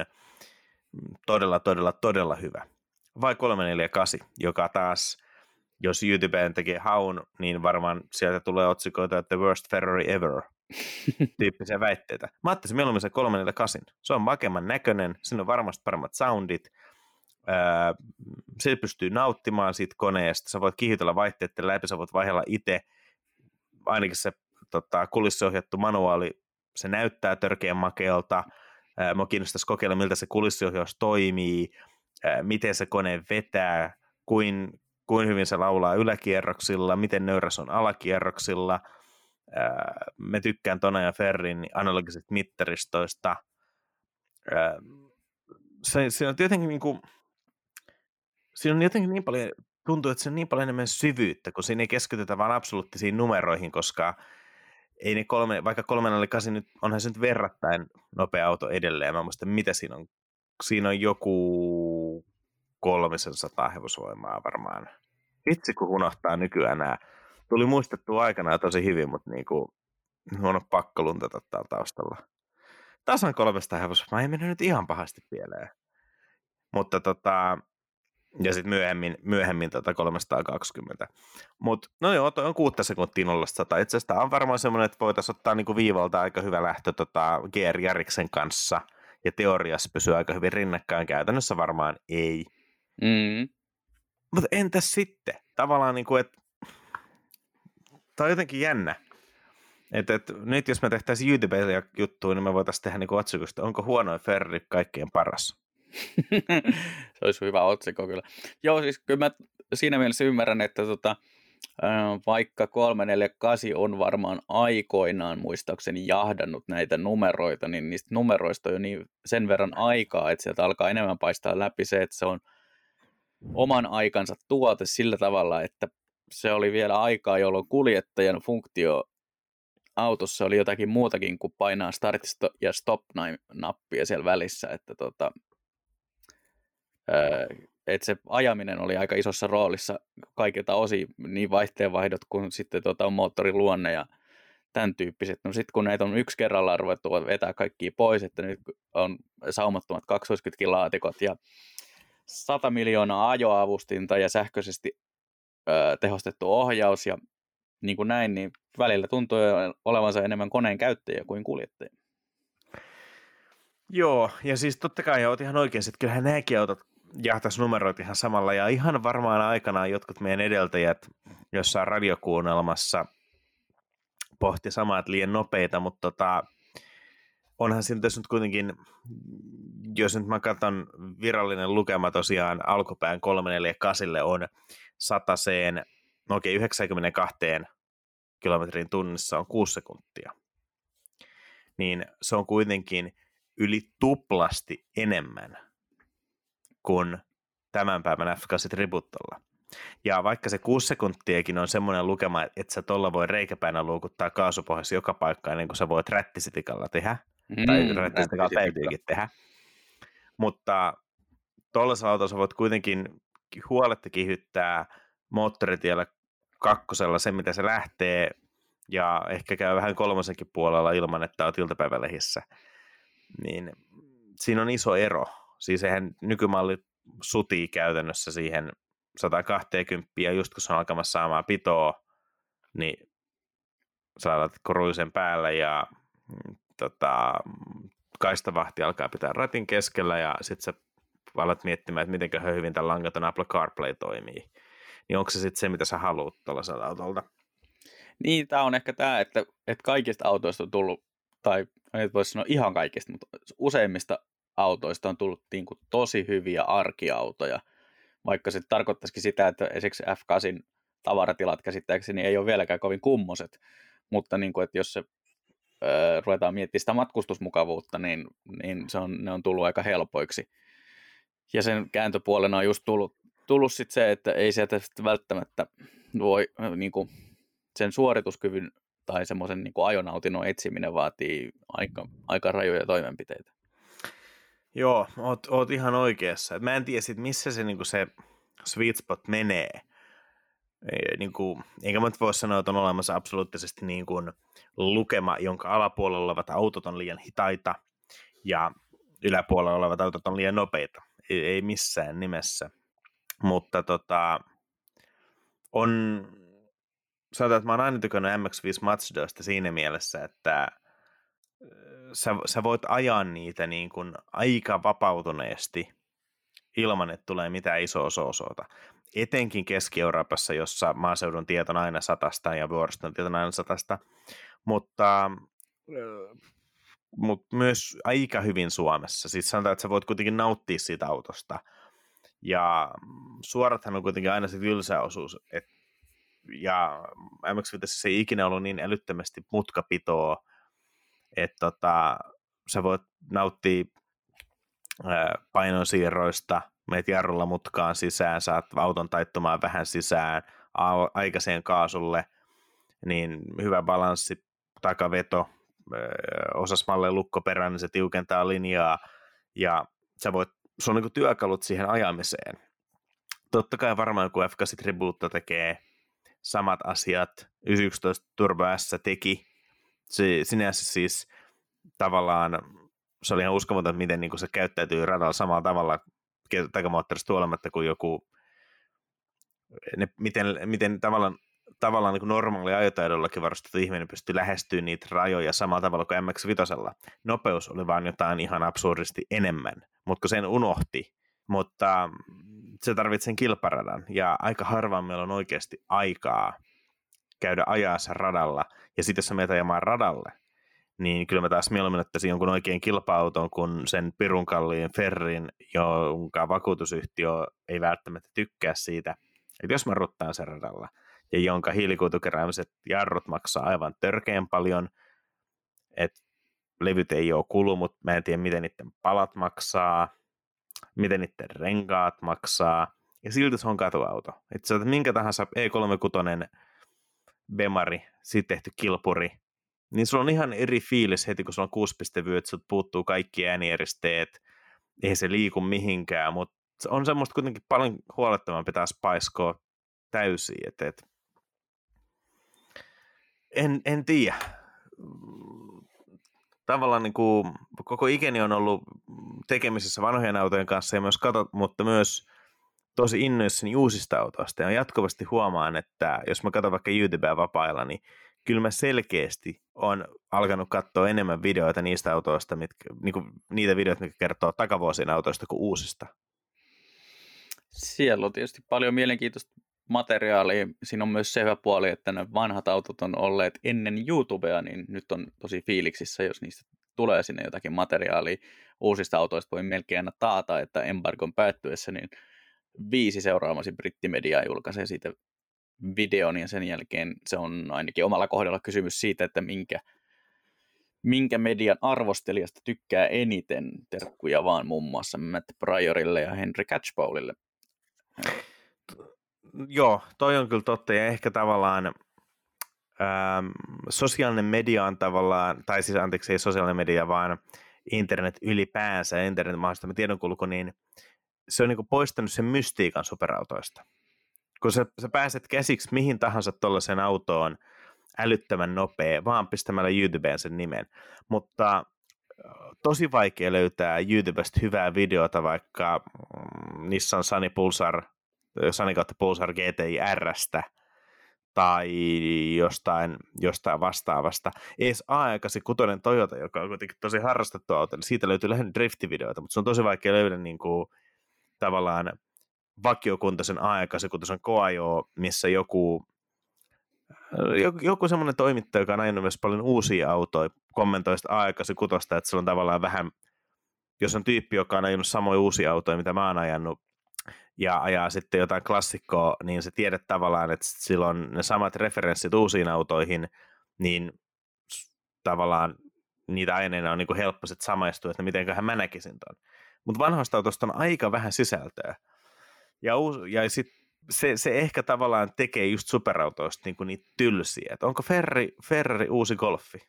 todella, todella, todella hyvä. Vai kolme neljä kahdeksan, joka taas, jos YouTubeen tekee haun, niin varmaan sieltä tulee otsikoita, että the worst Ferrari ever, tyyppisiä väitteitä. Mä ajattelin mieluummin se kolme neljä kahdeksan. Se on makemman näköinen, siinä on varmasti paremmat soundit, se pystyy nauttimaan siitä koneesta, sä voit kiihdytellä vaihteiden läpi, sä voit vaihella itse. Ainakin se tota, kulissiohjattu manuaali, se näyttää törkeän makealta. Mua kiinnostaisi kokeilla, miltä se kulissiohjaus toimii, ää, miten se kone vetää, kuin, kuin hyvin se laulaa yläkierroksilla, miten nöyrä se on alakierroksilla. Ää, me tykkään ton ajan Ferrin analogisista mittaristoista. Ää, se, se on jotenkin niin kuin, siinä on jotenkin niin paljon... Tuntuu, että se on niin paljon enemmän syvyyttä, kun siinä ei keskitytä vaan absoluuttisiin numeroihin, koska ei ne kolme, vaikka kolme neljä kahdeksan nyt, onhan se nyt verrattain nopea auto edelleen. Mä muistan, mitä siinä on. Siinä on joku kolmesataa hevosvoimaa varmaan. Itse kun unohtaa nykyään nämä. Tuli muistettua aikanaan tosi hyvin, mutta niin kuin, on pakko luntata täällä taustalla. Tasan kolmesataa hevosvoimaa, ei mennyt nyt ihan pahasti pieleen. Mutta tota... Ja sitten myöhemmin, myöhemmin tätä kolmesataakaksikymmentä. Mutta no joo, toi on kuutta sekuntia nollasta sataan. Itse asiassa tämä on varmaan semmoinen, että voitaisiin ottaa niinku viivalta aika hyvä lähtö tota G R-Yariksen kanssa. Ja teoriassa pysyy aika hyvin rinnakkain. Käytännössä varmaan ei. Mm. Mutta entäs sitten? Tavallaan niinku, että tämä on jotenkin jännä. Että et, nyt jos me tehtäisiin YouTubeen juttuun, niin me voitaisiin tehdä niinku otsikosta, onko huonoin Ferrari kaikkein paras? Se olisi hyvä otsikko kyllä. Joo, siis kyllä mä siinä mielessä ymmärrän, että tota, vaikka kolme neljä kahdeksan on varmaan aikoinaan muistaakseni jahdannut näitä numeroita, niin niistä numeroista on jo niin sen verran aikaa, että sieltä alkaa enemmän paistaa läpi se, että se on oman aikansa tuote sillä tavalla, että se oli vielä aikaa, jolloin kuljettajan funktio autossa oli jotakin muutakin kuin painaa start ja stop-nappia siellä välissä, että tota... että se ajaminen oli aika isossa roolissa kaikilta osin, niin vaihteenvaihdot kuin sitten tuota, moottorin luonne ja tämän tyyppiset. No sitten kun näitä on yksi kerrallaan ruvettu vetää kaikkia pois, että nyt on saumattomat kaksikymmentä kilon laatikot ja sata miljoonaa ajoavustinta ja sähköisesti ö, tehostettu ohjaus ja niin kuin näin, niin välillä tuntuu olevansa enemmän koneen käyttäjiä kuin kuljettajia. Joo, ja siis totta kai oot ihan oikein, että kyllähän nämäkin autot jahtaisi numeroit ihan samalla, ja ihan varmaan aikanaan jotkut meidän edeltäjät jossain radiokuunnelmassa pohti samaa, että liian nopeita, mutta tota, onhan siinä tässä nyt kuitenkin, jos nyt mä katson virallinen lukema tosiaan alkupään kolme neljä kahdeksanlle on sataseen, no okei, yhdeksänkymmentäkaksi kilometrin tunnissa on kuusi sekuntia, niin se on kuitenkin yli tuplasti enemmän kuin tämän päivän F kahdeksan Tributolla. Ja vaikka se kuusi sekuntiakin on semmoinen lukema, että sä tuolla voi reikäpäinä luukuttaa kaasupohjassa joka paikkaan, niin kuin sä voit rättisitikalla tehdä, mm, tai rättisitikalla täytyykin tehdä. Mutta tuollaisella autolla sä voit kuitenkin huoletta kihyttää moottoritiellä kakkosella sen, mitä se lähtee, ja ehkä käy vähän kolmosenkin puolella ilman, että oot iltapäivällä hissä. Niin siinä on iso ero. Siis eihän nykymalli sutii käytännössä siihen sata kaksikymmentä, ja just kun se on alkamassa saamaan pitoa, niin sä laitat kruisen päällä, ja tota, kaistavahti alkaa pitää ratin keskellä, ja sit sä alat miettimään, että mitenköhän hyvin tämän langaton Apple CarPlay toimii. Niin onko se sitten se, mitä sä haluut tuollaiselta autolta? Niin, tämä on ehkä tämä, että, että kaikista autoista on tullut, tai en voisi sanoa ihan kaikista, mutta useimmista autoista on tullut niin kuin tosi hyviä arkiautoja, vaikka se tarkoittaisikin sitä, että esimerkiksi F kahdeksan tavaratilat käsittääkseni ei ole vieläkään kovin kummoset, mutta niin kuin, että jos se ö, ruvetaan miettimään sitä matkustusmukavuutta, niin, niin se on, ne on tullut aika helpoiksi. Ja sen kääntöpuolena on just tullut, tullut sit se, että ei sieltä välttämättä voi niin kuin, sen suorituskyvyn tai semmoisen niin kuin ajonautinnon etsiminen vaatii aika, aika rajuja toimenpiteitä. Joo, oot, oot ihan oikeassa. Mä en tiedä sit, missä se, niin kuin se sweet spot menee. E, niin kuin, enkä mä nyt voi sanoa, että on olemassa absoluuttisesti niin kuin lukema, jonka alapuolella olevat autot on liian hitaita ja yläpuolella olevat autot on liian nopeita. Ei, ei missään nimessä. Mutta tota, on, sanotaan, että mä oon aina tykännyt M X viisi Mazdoista siinä mielessä, että Sä, sä voit ajaa niitä niin kuin aika vapautuneesti ilman, että tulee mitään isoa soosoota. Etenkin Keski-Euroopassa, jossa maaseudun tiet on aina satasta ja vuoriston tiet on aina satasta, mutta, mutta myös aika hyvin Suomessa. Siis sanotaan, että sä voit kuitenkin nauttia siitä autosta. Ja suorathan on kuitenkin aina se tylsä osuus. Et, ja M X viisi ei ikinä ollut niin älyttömästi mutkapitoa, että tota, sä voit nauttia painonsiirroista, meet jarrulla mutkaan sisään, saat auton taittumaan vähän sisään aikaiseen kaasulle, niin hyvä balanssi, takaveto, osasmalle lukkoperään, niin se tiukentaa linjaa, ja sä voit, se on niin kuin työkalut siihen ajamiseen. Totta kai varmaan, kun F kahdeksan Tributo tekee samat asiat, yhdeksänsataayksitoista Turbo S teki, Se, sinänsä siis tavallaan se oli ihan uskomaton, että miten niin se käyttäytyy radalla samalla tavalla takamoottorista huolimatta kuin joku, ne, miten, miten tavallaan, tavallaan niin normaali ajotaidollakin varustettu ihminen pystyy lähestyä niitä rajoja samalla tavalla kuin M X viisi. Nopeus oli vaan jotain ihan absurdisti enemmän, mutta kun sen unohti, mutta se tarvitsee sen kilparadan ja aika harvaan meillä on oikeasti aikaa käydä ajaa sen radalla, ja sitten jos sä menet ajamaan radalle, niin kyllä mä taas mieluummin ottaisin jonkun oikein kilpa-auton kuin sen pirun kalliin Ferrin, jonka vakuutusyhtiö ei välttämättä tykkää siitä, että jos mä ruttaan sen radalla, ja jonka hiilikuitukeräämiset jarrut maksaa aivan törkeän paljon, että levyt ei ole kulu, mutta mä en tiedä miten niiden palat maksaa, miten niiden renkaat maksaa, ja silti se on katuauto. Että sä otat minkä tahansa E kolmekymmentäkuusi bemari, siitä tehty kilpuri, niin sulla on ihan eri fiilis heti, kun sulla on kuusipistevyö, että sulta puuttuu kaikki äänieristeet, ei se liiku mihinkään, mutta on semmoista kuitenkin paljon huolettavampi taas paiskoa täysiin, että et. en, en tiedä. Tavallaan niin kuin koko ikäni on ollut tekemisissä vanhojen autojen kanssa, ja myös katot, mutta myös tosi innoissani uusista autoista, ja jatkuvasti huomaan, että jos mä katson vaikka YouTubea vapailla, niin kyllä mä selkeästi on alkanut katsoa enemmän videoita niistä autoista, mitkä, niinku, niitä videoita, mitkä kertoo takavuosien autoista kuin uusista. Siellä on tietysti paljon mielenkiintoista materiaalia. Siinä on myös se hyvä puoli, että nämä vanhat autot on olleet ennen YouTubea, niin nyt on tosi fiiliksissä, jos niistä tulee sinne jotakin materiaalia. Uusista autoista voi melkein aina taata, että embargon päättyessä, niin viisi seuraamasi brittimediaa julkaisee siitä videon, ja sen jälkeen se on ainakin omalla kohdalla kysymys siitä, että minkä, minkä median arvostelijasta tykkää eniten. Terkkuja vaan muun muassa Matt Priorille ja Henry Catchpolelle Joo, toi on kyllä totta, ja ehkä tavallaan ähm, sosiaalinen media on tavallaan, tai siis anteeksi ei sosiaalinen media, vaan internet ylipäänsä, internet mahdollistava tiedonkulku, niin se on niin poistanut sen mystiikan superautoista. Kun sä, sä pääset käsiksi mihin tahansa tuollaiseen autoon älyttömän nopea, vaan pistämällä YouTubeen sen nimen. Mutta tosi vaikea löytää YouTubesta hyvää videota, vaikka mm, Nissan Sunny Pulsar, Sunny kautta Pulsar G T I R:stä tai jostain, jostain vastaavasta. Ees A-aikasi kutonen Toyota, joka on kuitenkin tosi harrastettu auto, niin siitä löytyy lähinnä driftivideoita, mutta se on tosi vaikea löydä niin kuin, tavallaan vakiokuntaisen A-aikasi, kun on K A J O, missä joku Joku semmoinen toimittaja, joka on ajanut myös paljon uusia autoja, kommentoi sitä aikaisin kutosta, että se on tavallaan vähän, jos on tyyppi, joka on ajanut samoja uusia autoja, mitä mä oon ajanut, ja ajaa sitten jotain klassikkoa, niin se tiedät tavallaan, että silloin ne samat referenssit uusiin autoihin, niin tavallaan niitä aineina on niinku helppo sitten samaistua, että mitenköhän mä näkisin ton. Mutta vanhoista autosta on aika vähän sisältöä. Ja, uus, ja sitten Se, se ehkä tavallaan tekee just superautoista niinku niitä tylsiä. Et onko Ferrari, Ferrari uusi golfi?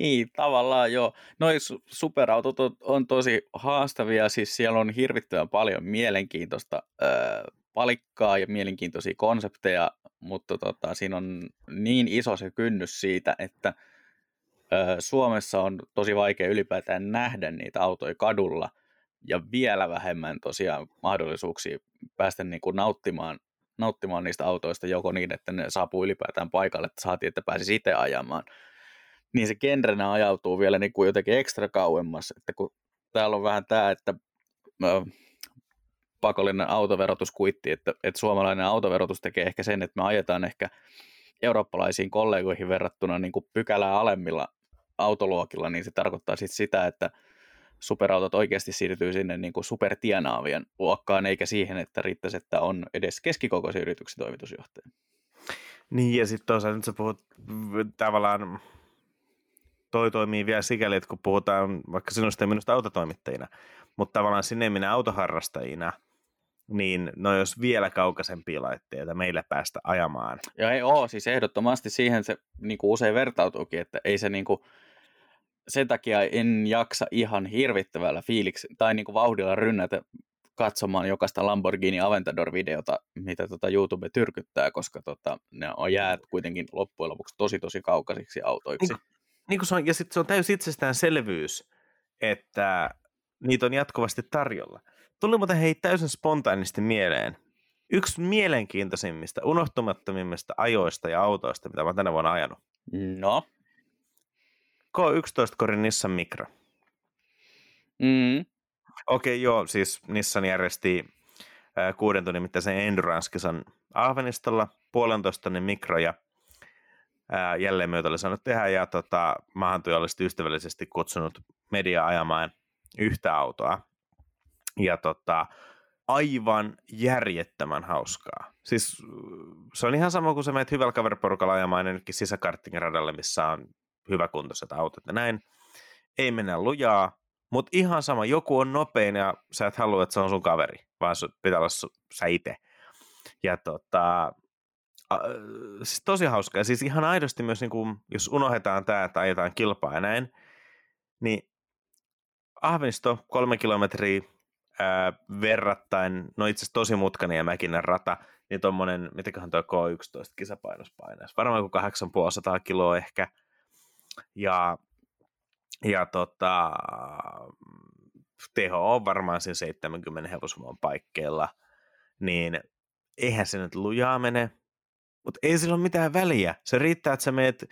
Niin, tavallaan joo. Noi superautot on, on tosi haastavia. Siis siellä on hirvittävän paljon mielenkiintoista ö, palikkaa ja mielenkiintoisia konsepteja, mutta tota, siinä on niin iso se kynnys siitä, että ö, Suomessa on tosi vaikea ylipäätään nähdä niitä autoja kadulla. Ja vielä vähemmän tosiaan mahdollisuuksia päästä niin kuin nauttimaan, nauttimaan niistä autoista, joko niin, että ne saapuu ylipäätään paikalle, että saatiin, että pääsisi itse ajamaan. Niin se genrenä ajautuu vielä niin kuin jotenkin ekstra kauemmas. Että kun täällä on vähän tämä, että äh, pakollinen autoverotuskuitti, että, että suomalainen autoverotus tekee ehkä sen, että me ajetaan ehkä eurooppalaisiin kollegoihin verrattuna niin kuin pykälää alemmilla autoluokilla, niin se tarkoittaa sitten sitä, että superautot oikeasti siirtyy sinne niin kuin supertienaavien luokkaan, eikä siihen, että riittäisi, että on edes keskikokoisen yrityksen toimitusjohtaja. Niin, ja sitten toisaalta nyt sä puhut tavallaan, toi toimii vielä sikäli, että kun puhutaan vaikka sinusta ja minusta autotoimittajina, mutta tavallaan sinne minä autoharrastajina, niin no jos vielä kaukaisempia laitteita meillä päästä ajamaan. Ja ei oo, siis ehdottomasti siihen se niin kuin usein vertautuukin, että ei se niin kuin sen takia en jaksa ihan hirvittävällä fiiliksi tai niin kuin vauhdilla rynnätä katsomaan jokaista Lamborghini Aventador-videota, mitä tota YouTube tyrkyttää, koska tota, ne on jäät kuitenkin loppujen lopuksi tosi tosi kaukaisiksi autoiksi. Niin, niin se on, ja sitten se on täysin itsestäänselvyys, että niitä on jatkuvasti tarjolla. Tuli muuten hei täysin spontaanisti mieleen. Yksi mielenkiintoisimmista, unohtumattomimmista ajoista ja autoista, mitä mä tänä vuonna ajanut. No? K yksitoista-korin Nissan Micra. Mm. Okei, okay, joo, siis Nissan järjesti äh, kuuden tunnin mittaisen Endurance-kisan Ahvenistolla, puolentoista tunnin Micra ja äh, jälleen myötä oli saanut tehdä ja tota, maahantuja oli ystävällisesti kutsunut mediaa ajamaan yhtä autoa ja tota, aivan järjettömän hauskaa. Siis se on ihan sama kuin sä menet hyvällä kaveriporukalla ajamaan ennenkin sisäkarttingradalle, missä on hyväkuntoiset autot ja näin. Ei mennä lujaa, mutta ihan sama, joku on nopein ja sä et halua, että se on sun kaveri, vaan sun pitää olla sun, sä itse. Ja tota, a, siis tosi hauskaa. Siis ihan aidosti myös, niin kun, jos unohdetaan tää, että ajetaan kilpaa ja näin, niin Ahvenisto kolme kilometriä ää, verrattain, no itse asiassa tosi mutkainen ja mäkinen rata, niin tommonen, mitäköhän toi K yksitoista kisapainos painaisi? Varmaan kuin kahdeksansataa kiloa ehkä. Ja, ja tota, teho on varmaan siinä seitsemänkymmentä hevosvoiman paikkeilla, niin eihän se nyt lujaa mene, mutta ei sillä ole mitään väliä. Se riittää, että sä menet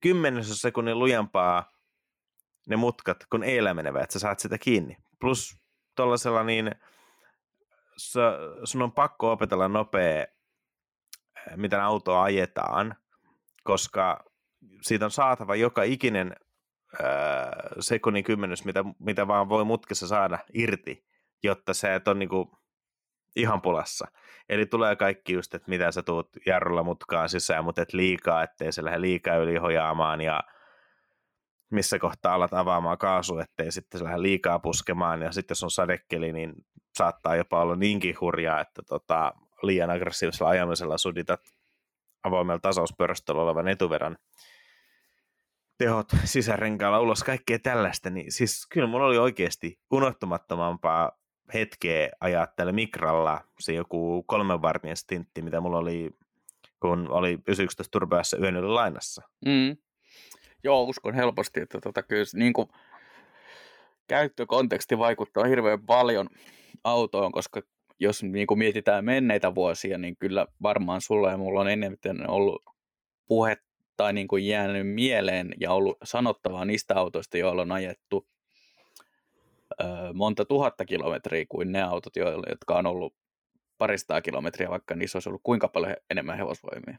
kymmenessä sekunnin lujampaa ne mutkat, kun eillä menevät, että sä saat sitä kiinni. Plus tuollaisella niin sä, sun on pakko opetella nopea, miten autoa ajetaan, koska siitä on saatava joka ikinen öö, sekunnin kymmenys, mitä, mitä vaan voi mutkissa saada irti, jotta sä et ole niinku ihan pulassa. Eli tulee kaikki just, että mitä sä tuut jarrulla mutkaan sisään, mutta et liikaa, ettei se lähde liikaa ylihojaamaan ja missä kohtaa alat avaamaan kaasua, ettei sitten lähde liikaa puskemaan, ja sitten jos on sadekeli, niin saattaa jopa olla niinkin hurjaa, että tota, liian aggressiivisella ajamisella suditat avoimella tasauspyörästöllä olevan etuverran tehot sisärenkaalla ulos, kaikkea tällaista, niin siis kyllä mulla oli oikeasti unohtumattomampaa hetkeä ajaa tällä Micralla, se joku kolmen vartin stintti, mitä mulla oli, kun oli yhdeksästoista Turbo S yön yli lainassa. Mm. Joo, uskon helposti, että tota, kyllä niin kuin käyttökonteksti vaikuttaa hirveän paljon autoon, koska jos niin kuin mietitään menneitä vuosia, niin kyllä varmaan sulla ja mulla on enemmän ollut puhe tai niin kuin jäänyt mieleen ja ollut sanottavaa niistä autoista, joilla on ajettu ö, monta tuhatta kilometriä kuin ne autot, joilla, jotka on ollut paristaa kilometriä, vaikka niissä olisi ollut kuinka paljon enemmän hevosvoimia.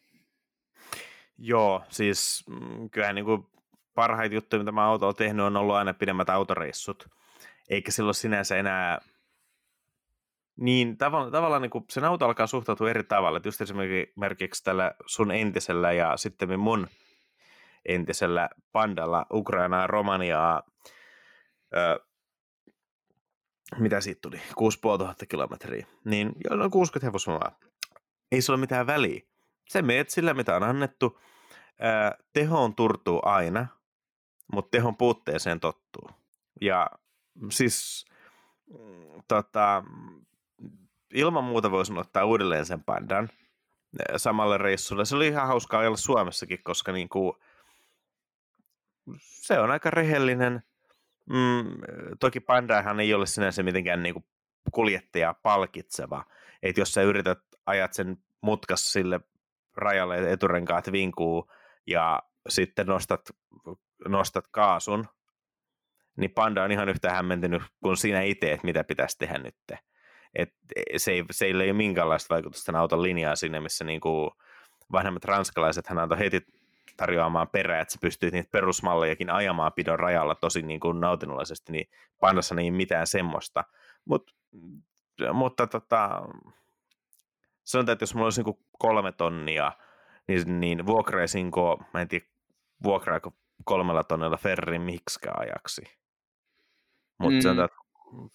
Joo, siis kyllähän niin kuin parhaita juttuja, mitä mä auto on tehnyt, on ollut aina pidemmät autoreissut, eikä silloin sinänsä enää niin tavallaan, tavallaan niin sen auto alkaa suhtautua eri tavalla, että just esimerkiksi tällä sun entisellä ja sitten mun entisellä Pandalla Ukrainaa, Romaniaa, öö, mitä siitä tuli, kuusituhatta viisisataa kilometriä, niin joilla on kuusikymmentä hevosvoimaa, ei se ole mitään väliä. Se meet sillä, mitä on annettu. Ää, tehoon turtuu aina, mutta tehon puutteeseen tottuu. Ja siis tota, ilman muuta voisin ottaa uudelleen sen Pandan ää, samalle reissulle. Se oli ihan hauskaa ajalla Suomessakin, koska niinku, se on aika rehellinen. Mm, toki Pandahan ei ole sinänsä mitenkään niinku kuljettajaa palkitseva. Et jos sä yrität ajat sen mutkassa sille rajalle, eturenkaat vinkuu ja sitten nostat, nostat kaasun, niin Panda on ihan yhtä hämmentynyt kuin sinä itse, että mitä pitäisi tehdä nyt. Et se ei, se ei ole minkäänlaista vaikutusta auton linjaa sinne, missä niinku vanhemmat ranskalaiset hän antoi heti tarjoamaan perää, että sä pystyt niitä perusmallejakin ajamaan pidon rajalla tosi niinku nautinnollisesti, niin Pandassa ei mitään semmoista. Mut, mutta tota... sanotaan, että jos mulla olisi niinku kolme tonnia, niin, niin vuokraisinko, mä en tiedä, vuokraako kolmella tonnella ferri miksikään ajaksi. Mutta mm. sanotaan, että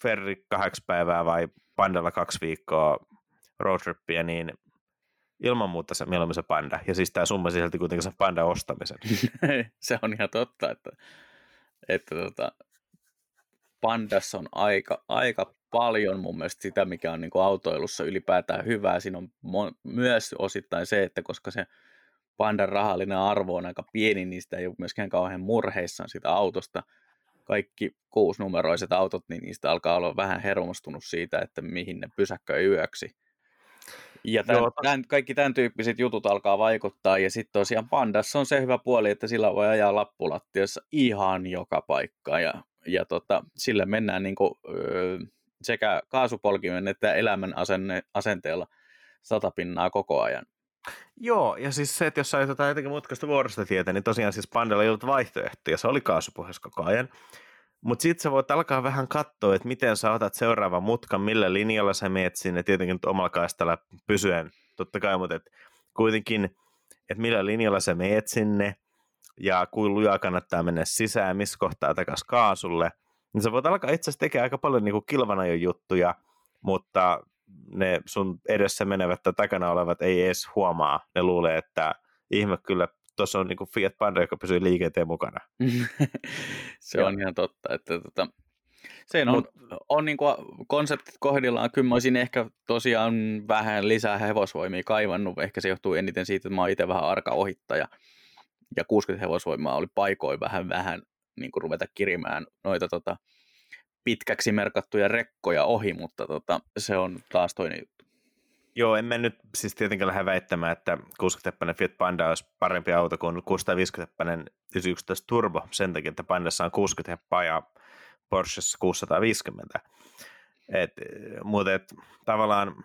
ferri kahdeksi päivää vai Pandalla kaksi viikkoa roadtrippiä, niin ilman muuta se mieluummin se Panda. Ja siis tämä summa sisälti kuitenkin sen Pandan ostamisen. Se on ihan totta, että, että tota, Pandassa on aika aika paljon mun mielestä sitä, mikä on niin kuin autoilussa ylipäätään hyvää. Siinä on mon- myös osittain se, että koska se Pandan rahallinen arvo on aika pieni, niin sitä ei ole myöskään kauhean murheissaan sitä autosta. Kaikki kuusinumeroiset autot, niin niistä alkaa olla vähän hermostunut siitä, että mihin ne pysäköi yöksi. Ja tämän, tämän, kaikki tämän tyyppiset jutut alkaa vaikuttaa. Ja sitten tosiaan Pandassa on se hyvä puoli, että sillä voi ajaa lappulattiassa ihan joka paikkaan. Ja, ja tota, sillä mennään niin kuin, öö, sekä kaasupolkimen että elämän asenne, asenteella sata pinnaa koko ajan. Joo, ja siis se, että jos sä ajat jotain jotenkin mutkasta vuoristotietä, niin tosiaan siis Pandalla ei ollut vaihtoehto, ja se oli kaasupohjassa koko ajan. Mutta sitten sä voit alkaa vähän katsoa, että miten sä otat seuraavan mutkan, millä linjalla sä meet sinne, tietenkin omalla kaistalla pysyen, totta kai, mutta et kuitenkin, että millä linjalla sä meet sinne, ja kuin lujaa kannattaa mennä sisään, missä kohtaa takas kaasulle, niin sä voit alkaa itse asiassa tekemään aika paljon niinku kilvanajon juttuja, mutta ne sun edessä menevät tai takana olevat ei edes huomaa. Ne luulee, että ihme kyllä, tuossa on niinku Fiat Panda, joka pysyy liikenteen mukana. Se on ihan totta. Että tota, se on, Mut, on niinku konseptit kohdillaan. Kyllä mä olisin ehkä tosiaan vähän lisää hevosvoimia kaivannut. Ehkä se johtuu eniten siitä, että mä oon itse vähän arka ohittaja. Ja kuusikymmentä hevosvoimaa oli paikoin vähän vähän. Niin kuin ruveta kirimään noita tota, pitkäksi merkattuja rekkoja ohi, mutta tota, se on taas toinen juttu. Joo, en mä nyt siis tietenkin lähde väittämään, että kuusikymmentäpäinen Fiat Panda olisi parempi auto kuin kuusisataaviisikymmentäpäinen yhdeksästoista Turbo, sen takia, että Pandassa on kuusikymmentä heppaa ja Porschessa kuusisataaviisikymmentä. Et, mutta et, tavallaan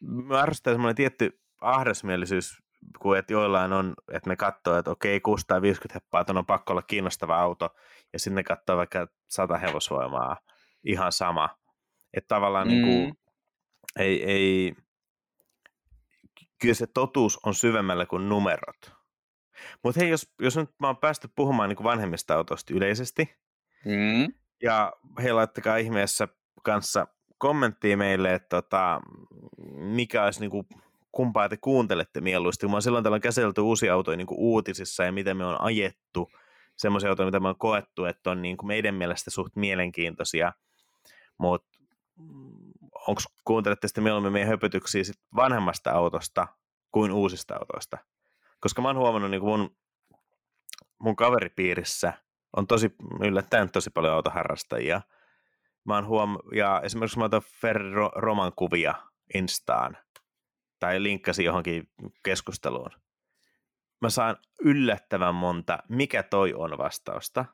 mä arvostan semmoinen tietty ahdasmielisyys, kun että joillain on, että ne katsoo, että okei, kuusisataaviisikymmentä heppaa, ton on pakko olla kiinnostava auto, ja sitten ne katsoo vaikka sata hevosvoimaa, ihan sama. Että tavallaan mm. niin kuin, ei, ei, kyllä se totuus on syvemmällä kuin numerot. Mutta hei, jos, jos nyt mä oon päästy puhumaan niin vanhemmista autoista yleisesti, mm. ja hei, laittakaa ihmeessä kanssa kommenttia meille, että tota, mikä olisi niin kuin, kumpaa te kuuntelette mieluusti. Mä oon silloin täällä käsitelty uusia autoja niin kuin uutisissa ja mitä me on ajettu, semmoisia autoja, mitä me on koettu, että on niin kuin meidän mielestä suht mielenkiintoisia, mutta onko kuuntelette sitten mieluummin meidän höpötyksiä sit vanhemmasta autosta kuin uusista autoista? Koska mä oon huomannut, niin mun, mun kaveripiirissä on tosi yllättäen tosi paljon autoharrastajia. Mä oon huom- ja esimerkiksi mä otan Ferrari Roman kuvia Instaan tai linkkasin johonkin keskusteluun. Mä saan yllättävän monta, mikä toi on vastausta.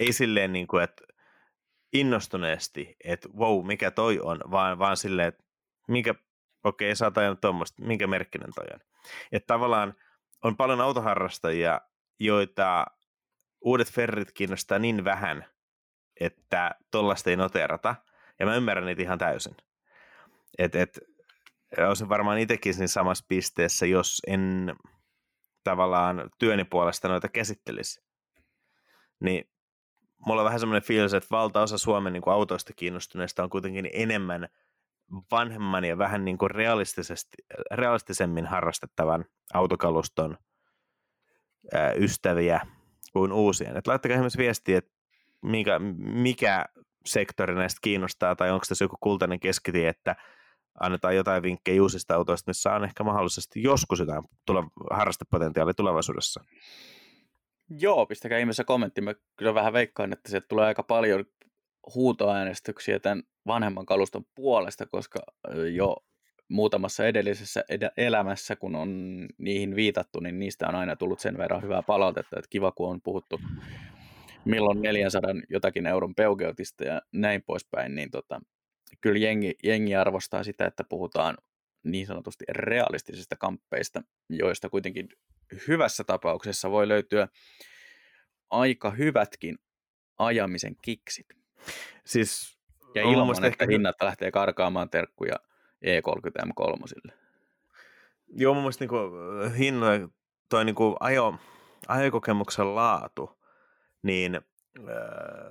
Ei silleen niin kuin, että innostuneesti, että wow, mikä toi on, vaan, vaan silleen, että minkä, okei, okay, sä oot ajanut tuommoista, minkä merkkinen toi on. Että tavallaan on paljon autoharrastajia, joita uudet Ferrit kiinnostaa niin vähän, että tollaista ei noterata, ja mä ymmärrän niitä ihan täysin. Et, et, olisin varmaan itsekin siinä samassa pisteessä, jos en tavallaan työni puolesta noita käsittelisi. Niin mulla on vähän semmoinen fiilis, että valtaosa Suomen niin kuin autoista kiinnostuneista on kuitenkin enemmän vanhemman ja vähän niin kuin realistisesti, realistisemmin harrastettavan autokaluston ää, ystäviä kuin uusien. Et laittakaa ihmeessä viestiä, että mikä, mikä sektori näistä kiinnostaa tai onko tässä joku kultainen keskitie, että annetaan jotain vinkkejä uusista autoista, missä on ehkä mahdollisesti joskus jotain tule- harrastepotentiaalia tulevaisuudessa. Joo, pistäkää ihmeessä kommentti. Mä kyllä vähän veikkaan, että sieltä tulee aika paljon huutoäänestyksiä tämän vanhemman kaluston puolesta, koska jo muutamassa edellisessä ed- elämässä, kun on niihin viitattu, niin niistä on aina tullut sen verran hyvää palautetta, että kiva, kun on puhuttu milloin neljäsataa jotakin euron peugeotista ja näin poispäin, niin tota, kyllä jengi, jengi arvostaa sitä, että puhutaan niin sanotusti realistisista kamppeista, joista kuitenkin hyvässä tapauksessa voi löytyä aika hyvätkin ajamisen kiksit. Siis, ja ilman, että hinnat ehkä lähtee karkaamaan terkkuja E kolmekymmentä M kolme. Joo, mun mielestä niin hinnoja, toi niin ajo, ajokokemuksen laatu, niin öö,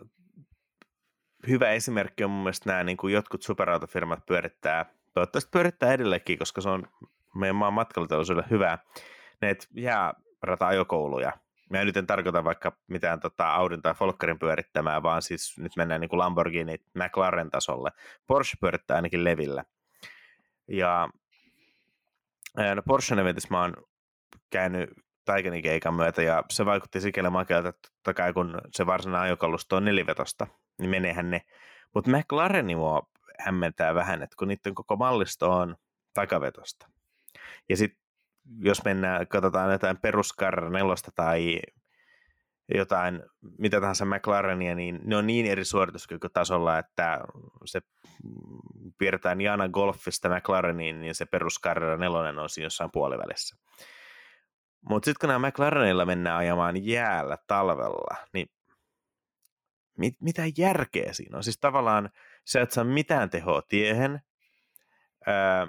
hyvä esimerkki on mun mielestä nämä niin kuin jotkut superautofirmat pyörittää, toivottavasti pyörittää edelleenkin, koska se on meidän maan matkailuteollisuudelle hyvää, näitä jäärata-ajokouluja. Mä nyt en tarkoita vaikka mitään tota Audin tai Volkkarin pyörittämää, vaan siis nyt mennään niin kuin Lamborghini, McLaren tasolle. Porsche pyörittää ainakin Levillä. Ja no Porschen eventissä mä oon käynyt Taikanin keikan myötä, ja se vaikutti sikäli makealta, että totta kai kun se varsinainen ajokalusto on nelivetosta, niin meneehän ne. Mutta McLareni mua hämmentää vähän, että kun niiden koko mallisto on takavetosta. Ja sitten jos mennään, katsotaan jotain peruskarra nelosta tai jotain, mitä tahansa McLarenia, niin ne on niin eri suorituskykytasolla, että se piirretään Jana Golfista McLareniin, niin se peruskarra nelonen on siinä jossain puolivälissä. Mutta sitten kun nämä McLarenilla mennään ajamaan jäällä talvella, niin mit, mitä järkeä siinä on? Siis tavallaan sä et saa mitään tehoa tiehen, öö,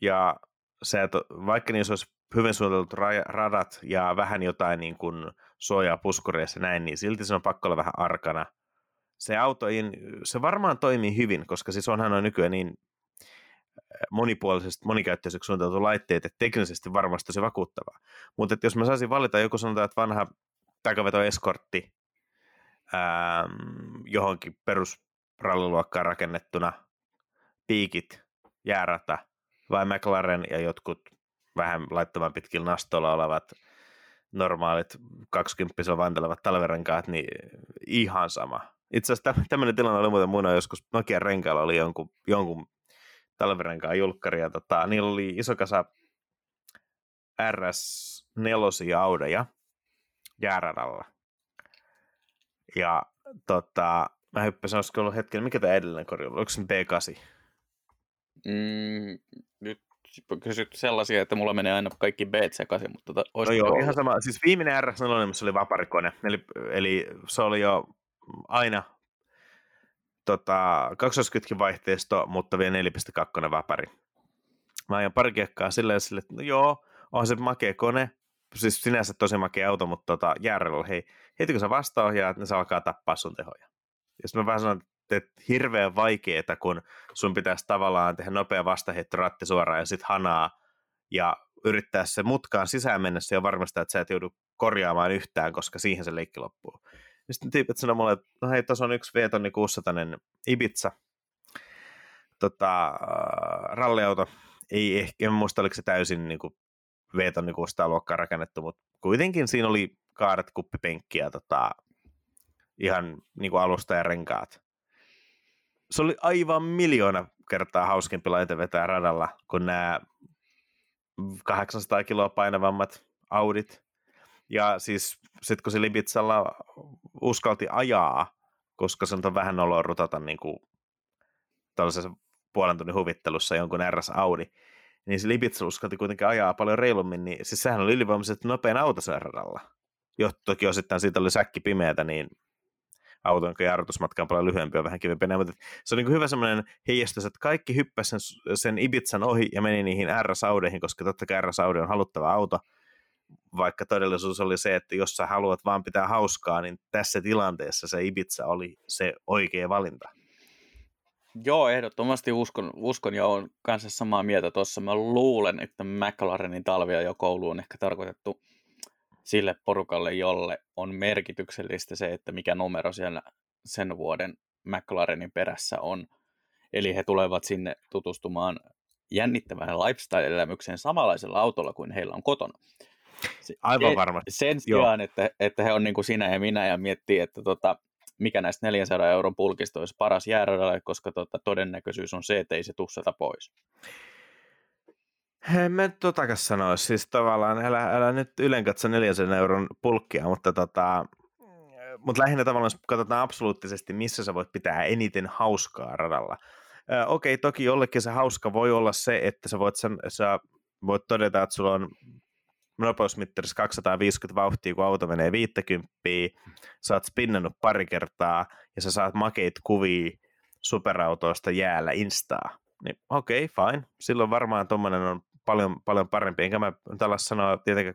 ja se, että vaikka niissä olisi hyvin suunnitellut radat ja vähän jotain niin kuin suojaa puskureissa näin, niin silti se on pakko olla vähän arkana. Se auto se varmaan toimii hyvin, koska siis onhan on nykyään niin monipuolisesti, monikäyttöiseksi suunniteltu laitteet, että teknisesti varmasti se vakuuttavaa. Mutta jos mä saisin valita joku sanotaan, että vanha takaveto-eskortti ää, johonkin perusralliluokkaan rakennettuna, piikit, jäärata, vai McLaren ja jotkut vähän laittoman pitkillä nastoilla olevat normaalit kaksikymppisellä vantelevat talverenkaat, niin ihan sama. Itse asiassa tämmöinen tilanne oli muuten muina joskus Nokian renkailla oli jonkun, jonkun talverenkaan julkkari ja tota, niillä oli iso kasa R S neljä Audeja jääradalla. Ja tota, mä hyppäsin, olisiko ollut hetken, mikä tämä edellinen korjaa oli, oliko se B kahdeksan? Mm, nyt kysyt sellaisia, että mulla menee aina kaikki B-t sekaisin, mutta tota, no joo, ollut? Ihan sama. Siis viimeinen R S neljä, missä oli vaparikone, eli, eli se oli jo aina tota, kaksikymmentä vaihteisto, mutta vielä neljä pilkku kaksi vapari. Mä ajan pari kiekkaa silleen, silleen, että no joo, on se makea kone, siis sinänsä tosi makea auto, mutta tota, Järrellä, hei, heti kun sä vastaohjaat, niin sä alkaa tappaa sun tehoja. Ja sitten mä vähän sanon, että hirveän vaikeeta, kun sun pitäisi tavallaan tehdä nopea vastaheitto ratti suoraan ja sitten hanaa ja yrittää se mutkaan sisään mennessä ja varmistaa, että sä et joudu korjaamaan yhtään, koska siihen se leikki loppuu. Ja sitten tyypit sanoi mulle, että no hei, tuossa on yksi V-tonni kuusisatainen Ibiza, tota, äh, ralliauto. Ei ehkä, en muista, oliko se täysin niin kuin V-tonni kuusisataa-luokkaan rakennettu, mutta kuitenkin siinä oli kaaret, kuppipenkkiä, tota, ihan niin kuin alusta ja renkaat. Se oli aivan miljoona kertaa hauskempi laite vetää radalla kuin nämä kahdeksansataa kiloa painavammat Audit. Ja siis sitten kun se Libitsalla uskalti ajaa, koska se on vähän oloa rutata niin kuin tuollaisessa puolen tunnin huvittelussa jonkun R S-Audi, niin se Libitsa uskalti kuitenkin ajaa paljon reilummin, niin siis sehän oli ylivoimaisesti nopein auto siellä radalla. Johtu toki osittain siitä oli säkki pimeätä, niin auton jarrutusmatka on paljon lyhyempi ja vähän kivempiä, mutta se on niin hyvä semmoinen heijastus, että kaikki hyppäsi sen, sen Ibizan ohi ja meni niihin R S-Audeihin, koska totta kai R S-Audi on haluttava auto, vaikka todellisuus oli se, että jos sä haluat vaan pitää hauskaa, niin tässä tilanteessa se Ibiza oli se oikea valinta. Joo, ehdottomasti uskon, uskon ja olen kanssa samaa mieltä tuossa. Mä luulen, että McLarenin talviajokoulu on ehkä tarkoitettu sille porukalle, jolle on merkityksellistä se, että mikä numero siellä sen vuoden McLarenin perässä on. Eli he tulevat sinne tutustumaan jännittävään lifestyle-elämykseen samanlaisella autolla kuin heillä on kotona. Aivan varmasti. Sen sijaan, että, että he on niin kuin sinä ja minä ja miettii, että tota, mikä näistä neljänsadan euron pulkista olisi paras jääradalla, koska tota, todennäköisyys on se, että ei se tussata pois. En mä totakaan sanoisi, siis tavallaan älä, älä nyt ylenkatso neljänsadan euron pulkkia, mutta tota, mut lähinnä tavallaan katsotaan absoluuttisesti, missä sä voit pitää eniten hauskaa radalla. Ö, okei, toki jollekin se hauska voi olla se, että sä voit, san, sä voit todeta, että sulla on nopeusmittarissa kaksisataaviisikymmentä vauhtia, kun auto menee viisikymmentä, sä oot spinnannut pari kertaa ja sä saat makeit kuvia superautoista jäällä instaa. Niin okei, okay, fine. Silloin varmaan tommonen on paljon, paljon parempi. Enkä mä tällä sanoa tietenkään,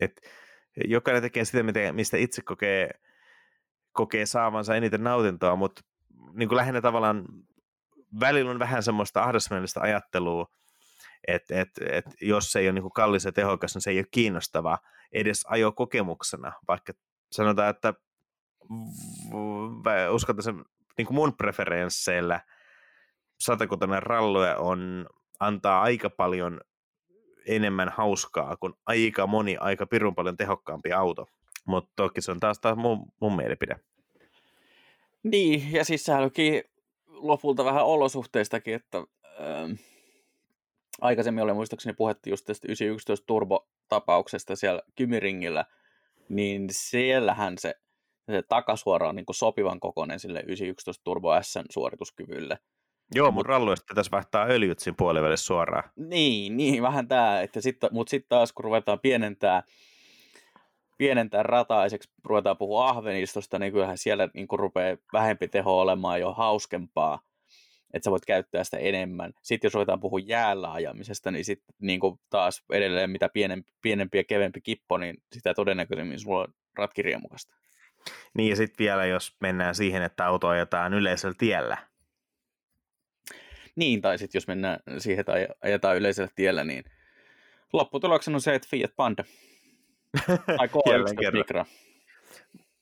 että jokainen tekee sitä, mistä itse kokee, kokee saavansa eniten nautintoa, mutta niin kuin lähinnä tavallaan välillä on vähän semmoista ahdasmielistä ajattelua, että et, et, jos se ei ole niin kuin kallis ja tehokas, niin se ei ole kiinnostava edes ajokokemuksena, vaikka sanotaan, että uskaltaisin niin kuin mun preferensseillä satakutonen rallue on, antaa aika paljon enemmän hauskaa kuin aika moni, aika pirun paljon tehokkaampi auto. Mutta toki se on taas, taas mun, mun mielipide. Niin, ja siis sehän olikin lopulta vähän olosuhteistakin, että ähm, aikaisemmin oli muistaakseni puhetti just tästä yhdeksänsataayksitoista Turbo-tapauksesta siellä Kymiringillä, niin siellähän se, se takasuora on niin kuin sopivan kokoinen sille yhdeksänsataayksitoista Turbo S:n suorituskyvylle. Joo, mutta ralluista pitäisi vaihtaa öljyt siinä puolivälissä suoraan. Niin, niin vähän tämä, mutta sitten taas kun ruvetaan pienentää, pienentää rataa, esimerkiksi ruvetaan puhua ahvenistosta, niin kyllähän siellä niin rupeaa vähempi teho olemaan jo hauskempaa, että sä voit käyttää sitä enemmän. Sitten jos ruvetaan puhua jäällä ajamisesta, niin sitten niin taas edelleen mitä pienempi, pienempi ja kevempi kippo, niin sitä todennäköisemmin sulla on ratkirjamukasta. Niin ja sitten vielä jos mennään siihen, että auto ajetaan yleisellä tiellä. Niin, tai sitten jos mennään siihen, että ajetaan yleisellä tiellä, niin lopputuloksen on se, että Fiat Panda. Tai K yksi Micra.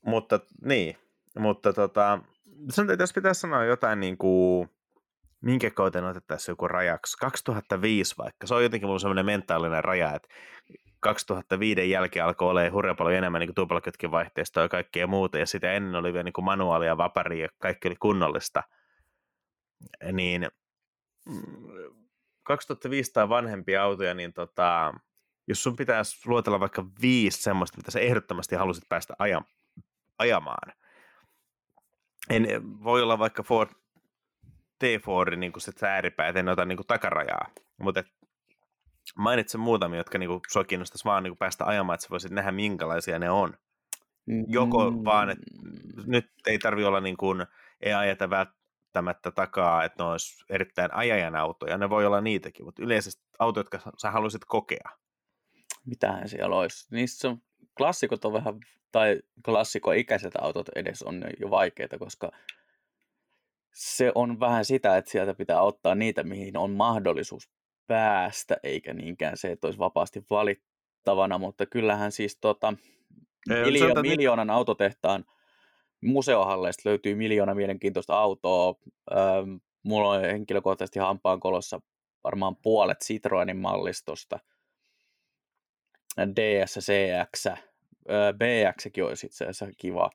Mutta niin, mutta tota, jos pitäisi sanoa jotain, niin kuin, minkä kauten otettaisiin joku rajaksi, kaksituhattaviisi vaikka, se on jotenkin mulla sellainen mentaalinen raja, että kaksituhattaviisi jälkeen alkoi olemaan hurja paljon enemmän niin tuplakytkin vaihteistoa ja kaikkea muuta, ja sitä ennen oli vielä niin manuaalia, vaparia ja kaikki oli kunnollista, niin kaksituhattaviisisataa vanhempia autoja, niin tota, jos sun pitäisi luotella vaikka viisi semmoista, mitä sä ehdottomasti halusit päästä aja, ajamaan. En, voi olla vaikka Ford T neljä, niin kuin sit sä ääripäät, en ota niin kuin takarajaa, mutta mainitsen muutamia, jotka niin kuin sua kiinnostaisi vaan niin kuin päästä ajamaan, että sä voisit nähdä minkälaisia ne on. Joko mm. vaan, että nyt ei tarvi olla niin kuin, ei ajeta välttämättä takaa, että ne olisi erittäin ajajan autoja, ne voi olla niitäkin, mutta yleisesti autoja, jotka sä haluaisit kokea. mitähän siellä olisi. Niissä on, klassikot on vähän, tai klassikoikäiset autot edes on jo vaikeita, koska se on vähän sitä, että sieltä pitää ottaa niitä, mihin on mahdollisuus päästä, eikä niinkään se, että olisi vapaasti valittavana, mutta kyllähän siis tota, miljo- miljoonan autotehtaan museohalleista löytyy miljoona mielenkiintoista autoa. Ähm, mulla on henkilökohtaisesti hampaankolossa varmaan puolet Citroenin mallistosta. D S, C X, äh, B X:kin olisi itse asiassa kiva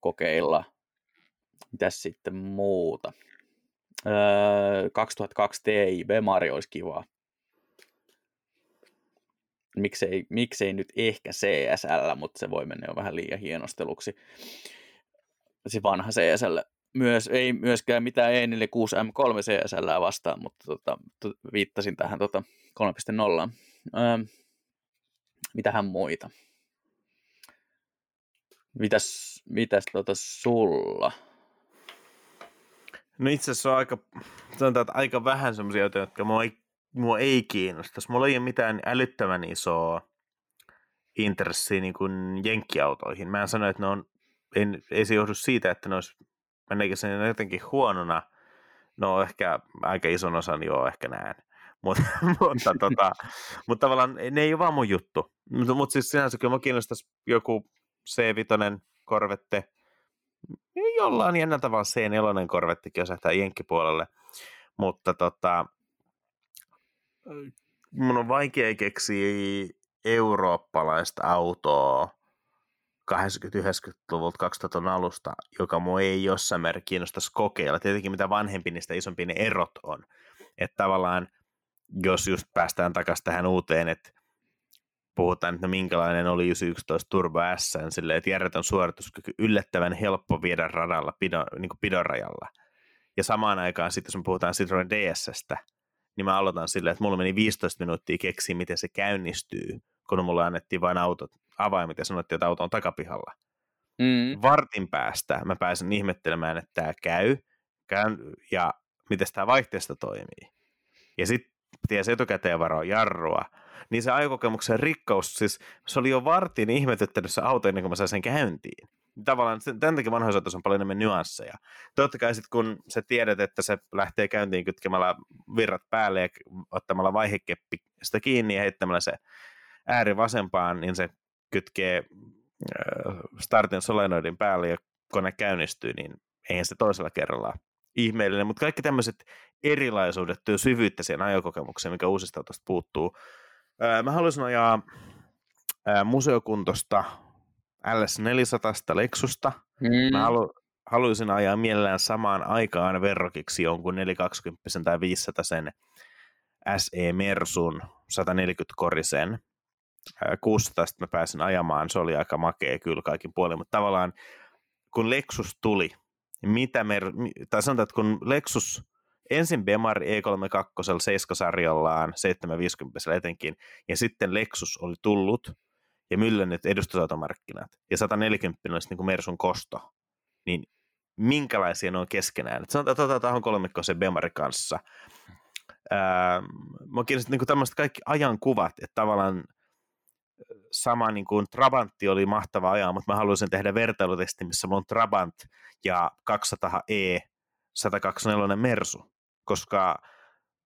kokeilla. Mitäs sitten muuta? Äh, kaksituhattakaksi Ti B-Mari olisi kiva. Miksei, miksei nyt ehkä C S L, mutta se voi mennä jo vähän liian hienosteluksi. Se vanha C S L. Myös, ei myöskään mitään E neljäkymmentäkuusi M kolme C S L vastaan, mutta tota, viittasin tähän tota kolme piste nolla. Öö, mitähän muita? Mitäs, mitäs tota sulla? No itse asiassa on aika, sanotaan, että aika vähän semmoisia autoja, jotka mua ei, mua ei kiinnostaisi. Mulla ei ole mitään älyttömän isoa intressiä niin kuin jenkkiautoihin. Mä en sano, että ne on, en, ei se johdu siitä, että ne olisi mennäkin sen jotenkin huonona. No ehkä aika ison osan joo ehkä näen. Mut, mutta, tota, mutta tavallaan ne ei ole vaan mun juttu. Mutta mut siis sinänsä kyllä mä kiinnostaisi joku C viisi Corvette. Jollain jännä tavalla C neljä Corvettekin osähtää jenkkipuolelle. Mutta tota, mun on vaikea keksiä eurooppalaista autoa kahdeksankymmentä-yhdeksänkymmentäluvulta kaksituhatta alusta, joka mua ei jossain määrin kiinnostaisi kokeilla. Tietenkin mitä vanhempi, niistä isompi ne erot on. Että tavallaan, jos just päästään takaisin tähän uuteen, että puhutaan, että no minkälainen oli yhdeksänsataayksitoista Turbo S, niin silleen, että järjetön suorituskyky yllättävän helppo viedä radalla, pido, niin kuin pidon rajalla. Ja samaan aikaan sitten, jos me puhutaan Citroën D S:stä, niin mä aloitan silleen, että mulla meni viisitoista minuuttia keksiä, miten se käynnistyy, kun mulle annettiin vain autot, avaimet ja sanottiin, että auto on takapihalla. Mm. Vartin päästä mä pääsen ihmettelemään, että tämä käy, käyn, ja miten tämä vaihteesta toimii. Ja sitten tiesi etukäteen varoa jarrua. Niin se ajokokemuksen rikkaus, siis se oli jo vartin ihmetyttänyt se auto ennen kuin mä sain sen käyntiin. Tavallaan tämän takia vanhoissa autoissa on paljon enemmän nyansseja. Totta kai sitten kun sä tiedät, että se lähtee käyntiin kytkemällä virrat päälle ja ottamalla vaihekeppi sitä kiinni ja heittämällä se ääri vasempaan, niin se kytkee startin solenoidin päälle ja kone käynnistyy, niin eihän se toisella kerralla ihmeellinen. Mutta kaikki tämmöiset erilaisuudet työ syvyyttä siihen ajokokemukseen, mikä uusista autosta puuttuu. Mä haluaisin ajaa museokuntosta L S neljäsataa Lexusta. Mm. Mä halu, haluaisin ajaa mielellään samaan aikaan verrokiksi jonkun neljäsataakaksikymmentä tai viisisataa sen S E Mersun sataneljäkymmentä korisen. kuusisataa sitten mä pääsin ajamaan, se oli aika makea kyllä kaikin puolin, mutta tavallaan kun Lexus tuli, mitä mer- tai sanotaan, että kun Lexus ensin B M W E kolmekymmentäkaksi seiskasarjallaan, seitsemänsataaviisikymmentä etenkin, ja sitten Lexus oli tullut ja myllännyt edustusautomarkkinat, ja sataneljäkymmentä olisi niin kuin Mersun kosto, niin minkälaisia ne on keskenään? Et sanotaan, että otetaan tähän kolmikkoon se B M W kanssa. Ää, mä oon kiinnostunut niin tämmöiset kaikki ajankuvat, että tavallaan sama niin kuin Trabantti oli mahtava ajaa, mutta mä haluaisin tehdä vertailutesti, missä mulla on Trabant ja kaksisataa E sata kaksikymmentäneljä Mersu, koska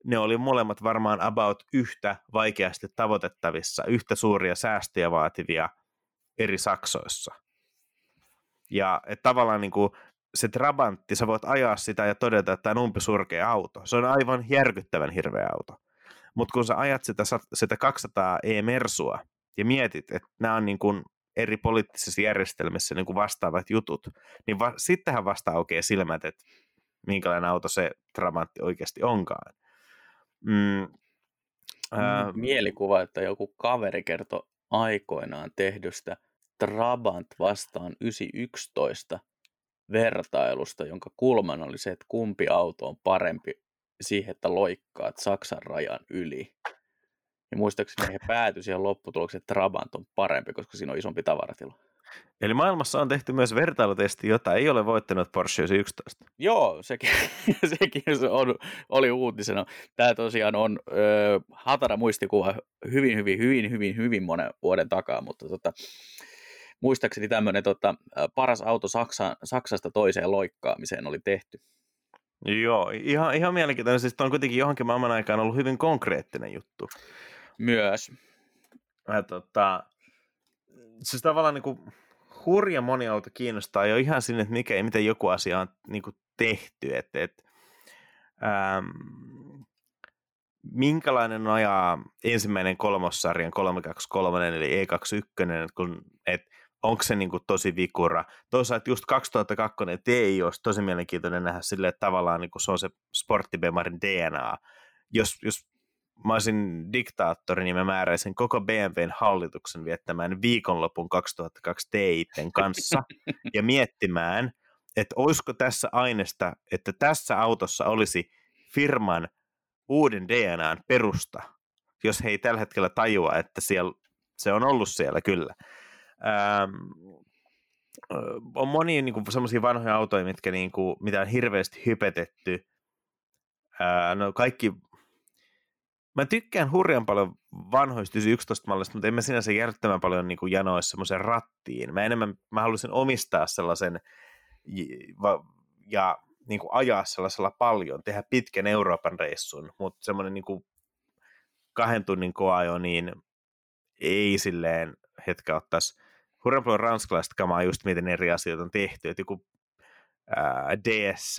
ne oli molemmat varmaan about yhtä vaikeasti tavoitettavissa, yhtä suuria säästöjä vaativia eri saksoissa. Ja et tavallaan niin kuin se Trabantti, sä voit ajaa sitä ja todeta, että tämä on umpisurkea auto. Se on aivan järkyttävän hirveä auto. Mutta kun sä ajat sitä, sitä kaksisataa E Mersua, ja mietit, että nämä on niin kuin eri poliittisissa järjestelmissä niin kuin vastaavat jutut, niin va- sittenhän vasta aukeaa silmät, että minkälainen auto se Trabantti oikeasti onkaan. Mm, ää... Mielikuva, että joku kaveri kertoi aikoinaan tehdystä Trabant vastaan yhdeksänsataayksitoista vertailusta, jonka kulman oli se, että kumpi auto on parempi siihen, että loikkaat Saksan rajan yli. Ja muistaakseni he päätyivät siihen lopputulokseen, että Trabant on parempi, koska siinä on isompi tavaratila. Eli maailmassa on tehty myös vertailutesti, jota ei ole voittanut Porsche yksitoista. Joo, sekin, sekin on, oli uutisena. Tämä tosiaan on ö, hatara muistikuva hyvin, hyvin, hyvin, hyvin, hyvin monen vuoden takaa, mutta tota, muistaakseni tämmöinen tota, paras auto Saksa, Saksasta toiseen loikkaamiseen oli tehty. Joo, ihan, ihan mielenkiintoinen. Siis tämä on kuitenkin johonkin maailman aikaan ollut hyvin konkreettinen juttu. Myös. Ja, tota, siis tavallaan niin kuin hurja moni auto kiinnostaa jo ihan sinne, että mikä, miten joku asia on niin kuin tehty. Et, et, ähm, minkälainen on ajaa ensimmäinen kolmossarjan kolme kaksi kolme eli E kaksikymmentäyksi, kun et, onko se niin kuin tosi vikura. Toisaalta just kaksituhattakaksi T I olisi tosi mielenkiintoinen nähdä silleen, että tavallaan niin kuin se on se sporttibemarin D N A. Jos, jos mä olisin diktaattori, niin mä määräisin koko B M W:n hallituksen viettämään viikonlopun kaksituhattakaksi T I:n kanssa ja miettimään, että olisiko tässä aineesta, että tässä autossa olisi firman uuden D N A:n perusta, jos he ei tällä hetkellä tajua, että siellä, se on ollut siellä kyllä. Ähm, on monia niin kuin sellaisia vanhoja autoja, mitkä, niin kuin, mitä on hirveästi hypetetty. Äh, no kaikki... Mä tykkään hurjan paljon vanhoista yksitoista-mallista, mutta en mä sinänsä järjettömän paljon niin kuin janoissa semmoisen rattiin. Mä enemmän mä halusin omistaa sellaisen ja, ja niin kuin ajaa sellaisella paljon, tehdä pitkän Euroopan reissun, mutta semmoinen niin kuin kahden tunnin koajo, niin ei silleen hetkä ottaisi. Hurjan paljon ranskalaista kamaa just miten eri asioita on tehty. Et joku ää, D S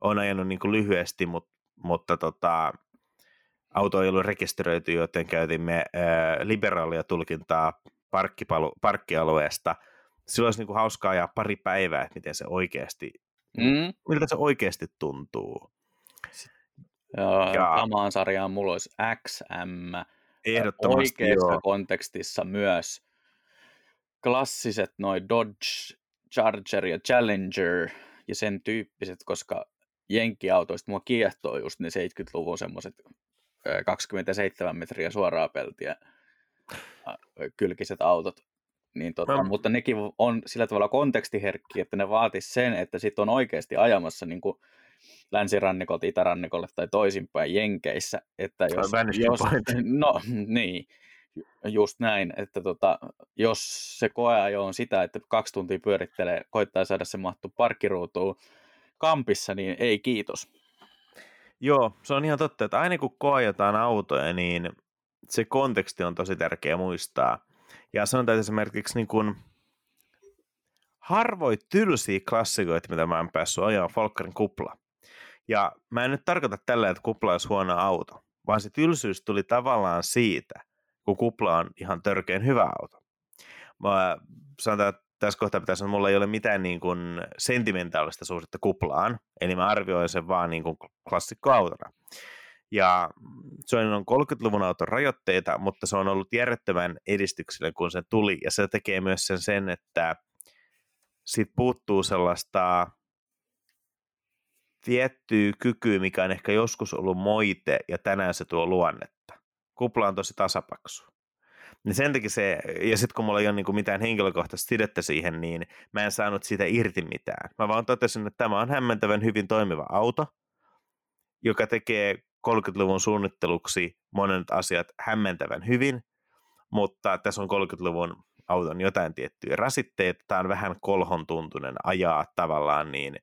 on ajanut niin kuin lyhyesti, mut, mutta tota... Auto ei ollut rekisteröity, joten käytimme äh, liberaalia tulkintaa parkkipalu, parkkialueesta. Silloin olisi niin kuin hauskaa ajaa pari päivää, että miten se oikeasti, mm. miltä se oikeasti tuntuu. Samaan sarjaan mulla olisi X M oikeassa joo. kontekstissa myös. Klassiset noi Dodge, Charger ja Challenger ja sen tyyppiset, koska jenkkiautoista mua kiehtoo just ne seitsemänkymmentäluvun semmoiset kaksikymmentäseitsemän metriä suoraa peltiä kylkiset autot, niin tota, no. mutta nekin on sillä tavalla kontekstiherkkiä, että ne vaatisi sen, että sit on oikeasti ajamassa niin kuin länsirannikolta itärannikolle tai toisinpäin Jenkeissä, että jos, jos no niin, just näin, että tota, jos se koeajo on sitä, että kaksi tuntia pyörittelee, koittaa saada se mahtuu parkkiruutuun kampissa, niin ei kiitos. Joo, se on ihan totta, että aina kun koajataan autoja, niin se konteksti on tosi tärkeä muistaa. Ja sanotaan esimerkiksi niin kuin harvoin tylsiä klassikoita, mitä mä en päässyt ajaa, Folkkarin kupla. Ja mä en nyt tarkoita tällä, että kupla olisi huono auto, vaan se tylsyys tuli tavallaan siitä, kun kupla on ihan törkeän hyvä auto. Mä sanotaan, että tässä kohtaa pitäisi sanoa, että mulla ei ole mitään niin kuin sentimentaalista suhdetta kuplaan, eli mä arvioin sen vaan niin kuin klassikkoautona. Ja se on kolmekymmentäluvun auton rajoitteita, mutta se on ollut järjettömän edistyksellinen, kun se tuli, ja se tekee myös sen, sen että siitä puuttuu sellaista tiettyä kykyä, mikä on ehkä joskus ollut moite, ja tänään se tuo luonnetta. Kupla on tosi tasapaksu. Niin sen takia se, ja sitten kun mulla ei ole niinku mitään henkilökohtaista sidettä siihen, niin mä en saanut siitä irti mitään. Mä vaan totesin, että tämä on hämmentävän hyvin toimiva auto, joka tekee kolmekymmentäluvun suunnitteluksi monet asiat hämmentävän hyvin, mutta tässä on kolmekymmentäluvun auton jotain tiettyjä rasitteita. Tämä on vähän kolhon tuntunen ajaa tavallaan, niin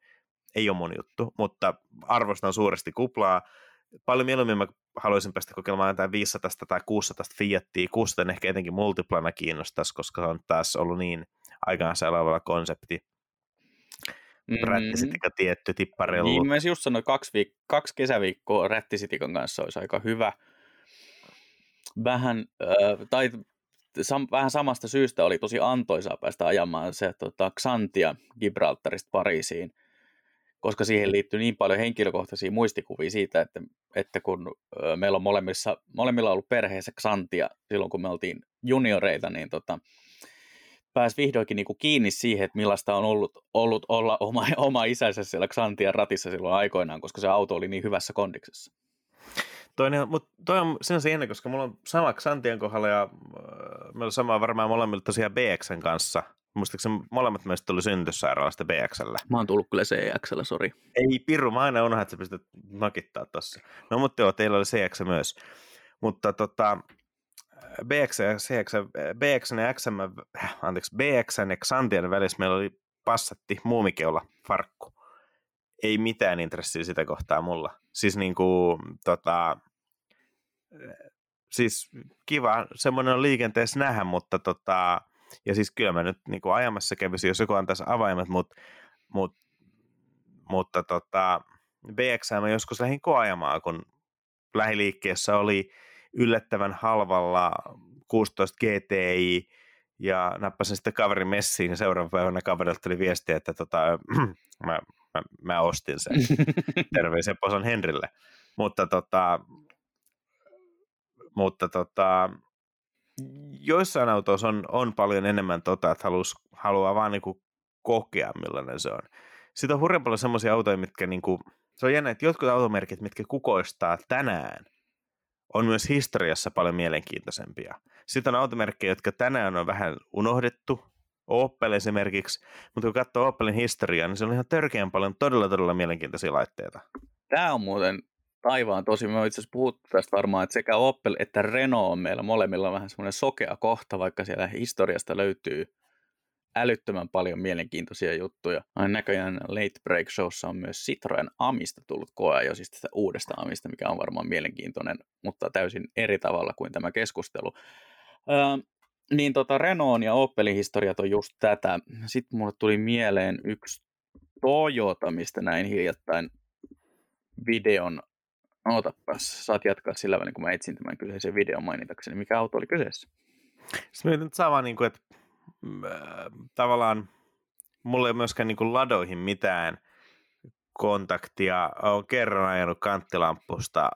ei ole mun juttu, mutta arvostan suuresti kuplaa. Paljon mieluummin mä haluaisin päästä kokeilemaan jotain viisisataa tai kuusisataa Fiattia. kuusisataa ehkä etenkin multiplana kiinnostaisi, koska se on taas ollut niin aikaansa olevalla konsepti. Mm-hmm. Rättisitikka tietty tipparellu. Niin mä just sanoin, kaksi, viik- kaksi kesäviikkoa rättisitikan kanssa olisi aika hyvä. Vähän, äh, tai sam- vähän samasta syystä oli tosi antoisaa päästä ajamaan se tota, Xantia Gibraltarista Pariisiin, koska siihen liittyy niin paljon henkilökohtaisia muistikuvia siitä, että, että kun meillä on molemmissa, molemmilla ollut perheessä Xantia silloin, kun me oltiin junioreita, niin tota, pääsi vihdoinkin niin kuin kiinni siihen, että millaista on ollut, ollut olla oma, oma isänsä siellä Xantian ratissa silloin aikoinaan, koska se auto oli niin hyvässä kondiksessa. Toinen, mutta toi on sinänsä ennen, koska mulla on sama Xantian kohdalla ja meillä on sama varmaan molemmilla tosiaan B X:n kanssa, Muistaakseni molemmat meistä oli syntysairaalasta B X:llä. Mä oon tullut kyllä C X:llä, sori. Ei pirru, mä aina unohan, että sä pystyt nakittaa tossa. No mutta joo, teillä oli C X myös. Mutta tota, BX, CX, BX ja XM, anteeksi, B X ja Xantian välissä meillä oli passatti muumikeula farkku. Ei mitään intressiä sitä kohtaa mulla. Siis niinku tota, siis kiva, semmoinen on liikenteessä nähdä, mutta tota, ja siis kyllä mä nyt niinku ajamassa kävisin, jos joku antaisi avaimet, mut, mut, mutta tota, B X:ää mä joskus lähdin koajamaan, kun lähiliikkeessä oli yllättävän halvalla kuusitoista G T I, ja nappasin sitten kaverin messiin, ja seuraavan päivänä kaverilta tuli viesti, että tota, mä, mä, mä ostin sen. Terveisiä Posan Henrille. Mutta tota, mutta tota, joissain autoissa on, on paljon enemmän tota, että halus, haluaa vaan niinku kokea, millainen se on. Sitten on hurjan paljon semmoisia autoja, mitkä niinku, se on jännä, että jotkut automerkit, mitkä kukoistaa tänään, on myös historiassa paljon mielenkiintoisempia. Sitten on automerkkejä, jotka tänään on vähän unohdettu, Opel esimerkiksi, mutta kun katsoo Opelin historiaa, niin se on ihan törkeän paljon todella, todella mielenkiintoisia laitteita. Tämä on muuten taivaan tosi, me on itse asiassa puhuttu tästä varmaan, että sekä Opel että Renault on meillä molemmilla on vähän semmoinen sokea kohta, vaikka siellä historiasta löytyy älyttömän paljon mielenkiintoisia juttuja. Aina näköjään Late Break Showssa on myös Citroën Amista tullut koeajo, siis tästä uudesta Amista, mikä on varmaan mielenkiintoinen, mutta täysin eri tavalla kuin tämä keskustelu. Öö, niin tota Renault ja Opelin historiat on just tätä. Sitten mulle tuli mieleen yksi Toyota, mistä näin hiljattain videon. Ootapas, saat jatkaa sillä välin, kun mä etsin tämän kyseisen videon mainitakseni. Mikä auto oli kyseessä? Sitten mietin samaa, niin kuin, että tavallaan mulla ei myöskään niin kuin ladoihin mitään kontaktia. Olen kerran ajanut kanttilampusta.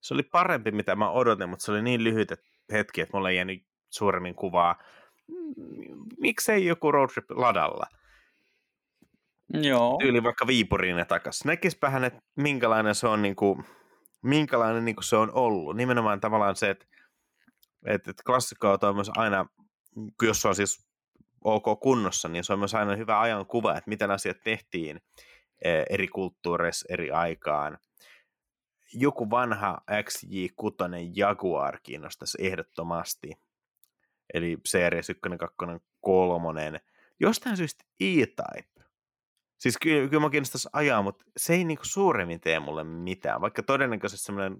Se oli parempi, mitä mä odotin, mutta se oli niin lyhyt hetki, että mulla ei jäänyt suuremmin kuvaa. Miksei joku roadtrip ladalla? Joo. Tyyli vaikka Viipuriin ja takaisin. Näkisipähän, että minkälainen se on, niin kuin, minkälainen niin kuin se on ollut. Nimenomaan tavallaan se, että, että klassikkoauto on myös aina, jos se on siis ok kunnossa, niin se on myös aina hyvä ajankuva, että miten asiat tehtiin eri kulttuureissa eri aikaan. Joku vanha X J kuusi Jaguar kiinnostaisi ehdottomasti. Eli C R S yksi, kaksi, kolme. Jostain syystä E-Type. Siis kyllä, kyllä mä kiinnostaisi ajaa, mutta se ei niinku suuremmin tee mulle mitään, vaikka todennäköisesti semmoinen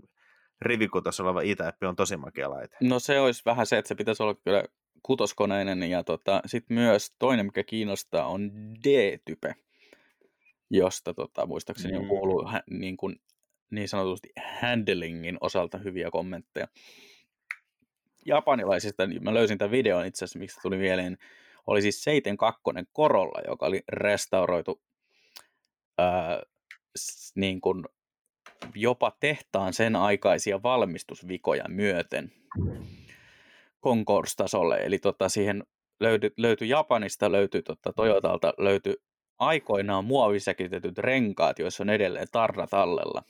rivikutossa oleva E-Type on tosi makea laite. No se olisi vähän se, että se pitäisi olla kyllä kutoskoneinen, ja tota, sitten myös toinen, mikä kiinnostaa, on D-type, josta tota, muistaakseni on kuullut mm. niin, kuin, niin sanotusti handlingin osalta hyviä kommentteja. Japanilaisista, mä löysin tämän videon itse asiassa, miksi tuli mieleen, oli siis seitsemän kakkonen Corolla, joka oli restauroitu ää, niin kuin jopa tehtaan sen aikaisia valmistusvikoja myöten Concours-tasolle, eli tota, siihen löytyi, löytyi Japanista, löytyi tota, Toyotalta, löytyi aikoinaan muovisäkitetyt renkaat, joissa on edelleen tarra tallella.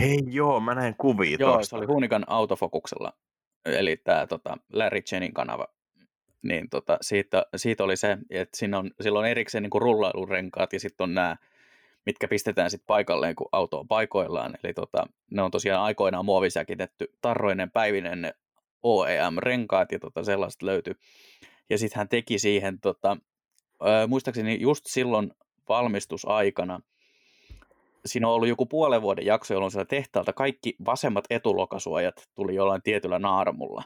Hei joo, mä näin kuvia joo, tuosta. Joo, se oli Hunikan autofokuksella, eli tämä tota, Larry Chenin kanava. Niin, tota, siitä, siitä oli se, että siinä on, sillä on erikseen niin rullailurenkaat ja sitten on nämä, mitkä pistetään sitten paikalleen, kun auto on paikoillaan. Eli tota, ne on tosiaan aikoinaan muovisäkitetty tarroinen päivinen O E M-renkaat ja tota sellaiset löytyi. Ja sitten hän teki siihen, tota, ää, muistaakseni just silloin valmistusaikana, siinä on ollut joku puolen vuoden jakso, jolloin siellä tehtaalta kaikki vasemmat etulokasuojat tuli jollain tietyllä naarmulla.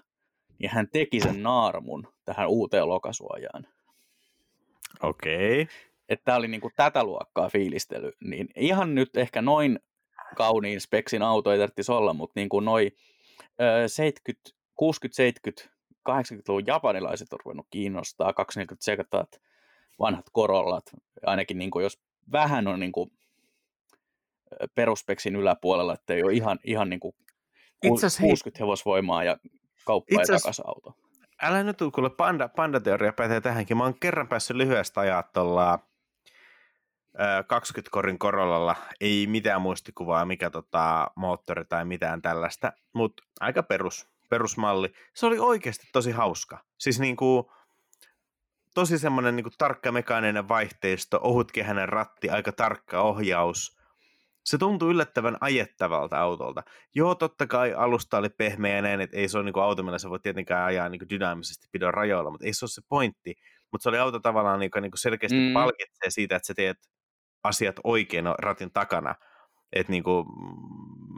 Ja hän teki sen naarmun tähän uuteen lokasuojaan. Okei. Okay. Että tämä oli niinku tätä luokkaa fiilistely. Niin ihan nyt ehkä noin kauniin speksin auto ei tarvitsisi olla, mutta niinku noi seitsemänkymmentä, kuusikymmentä, seitsemänkymmentä, kahdeksankymmentäluvun japanilaiset on ruvennut kiinnostaa, kaksikymmentä-sekatat, vanhat Corollat, ainakin niinku jos vähän on niinku peruspeksin yläpuolella, että ei ole ihan, ihan niinku kuusikymmentä hevosvoimaa ja kauppa ja takaisin auto. Älä nyt kuule, panda, pandateoria pätee tähänkin. Mä oon kerran päässyt lyhyesti ajaa tuolla kaksikymmentä korin Corollalla. Ei mitään muistikuvaa, mikä tota, moottori tai mitään tällaista, mutta aika perus, perusmalli. Se oli oikeasti tosi hauska. Siis niinku, tosi semmoinen niin kuin tarkka mekaaninen vaihteisto, ohutkehäinen ratti, aika tarkka ohjaus. Se tuntuu yllättävän ajettavalta autolta. Joo, totta kai alusta oli pehmeä ja näin, että ei se ole niin kuin auto, millä sä voit tietenkään ajaa niin kuin dynaamisesti pidon rajoilla, mutta ei se ole se pointti. Mutta se oli auto tavallaan, joka niin kuin selkeästi mm. palkitsee siitä, että sä teet asiat oikein ratin takana. Että niin kuin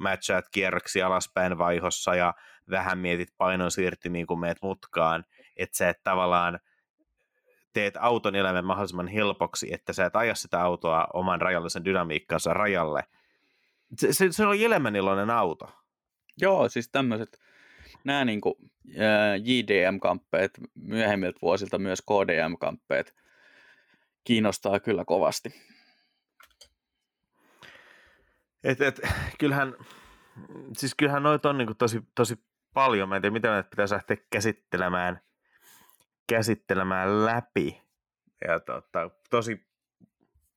matchaat kierroksi alaspäin vaihossa ja vähän mietit painon siirtymiä, kun meet mutkaan. Että sä et tavallaan teet auton elämän mahdollisimman helpoksi, että sä et aja sitä autoa oman rajallisen dynamiikkansa rajalle. Se, se, se on elämän iloinen auto. Joo, siis tämmöiset nämä niin kuin äh, J D M-kamppeet, myöhemmiltä vuosilta myös K D M-kamppeet kiinnostaa kyllä kovasti. Et, et, kyllähän, siis kyllähän noita on niin kuin tosi, tosi paljon. Mä en tiedä, mitä näitä pitäisi lähteä käsittelemään. käsittelemään läpi. Ja totta, tosi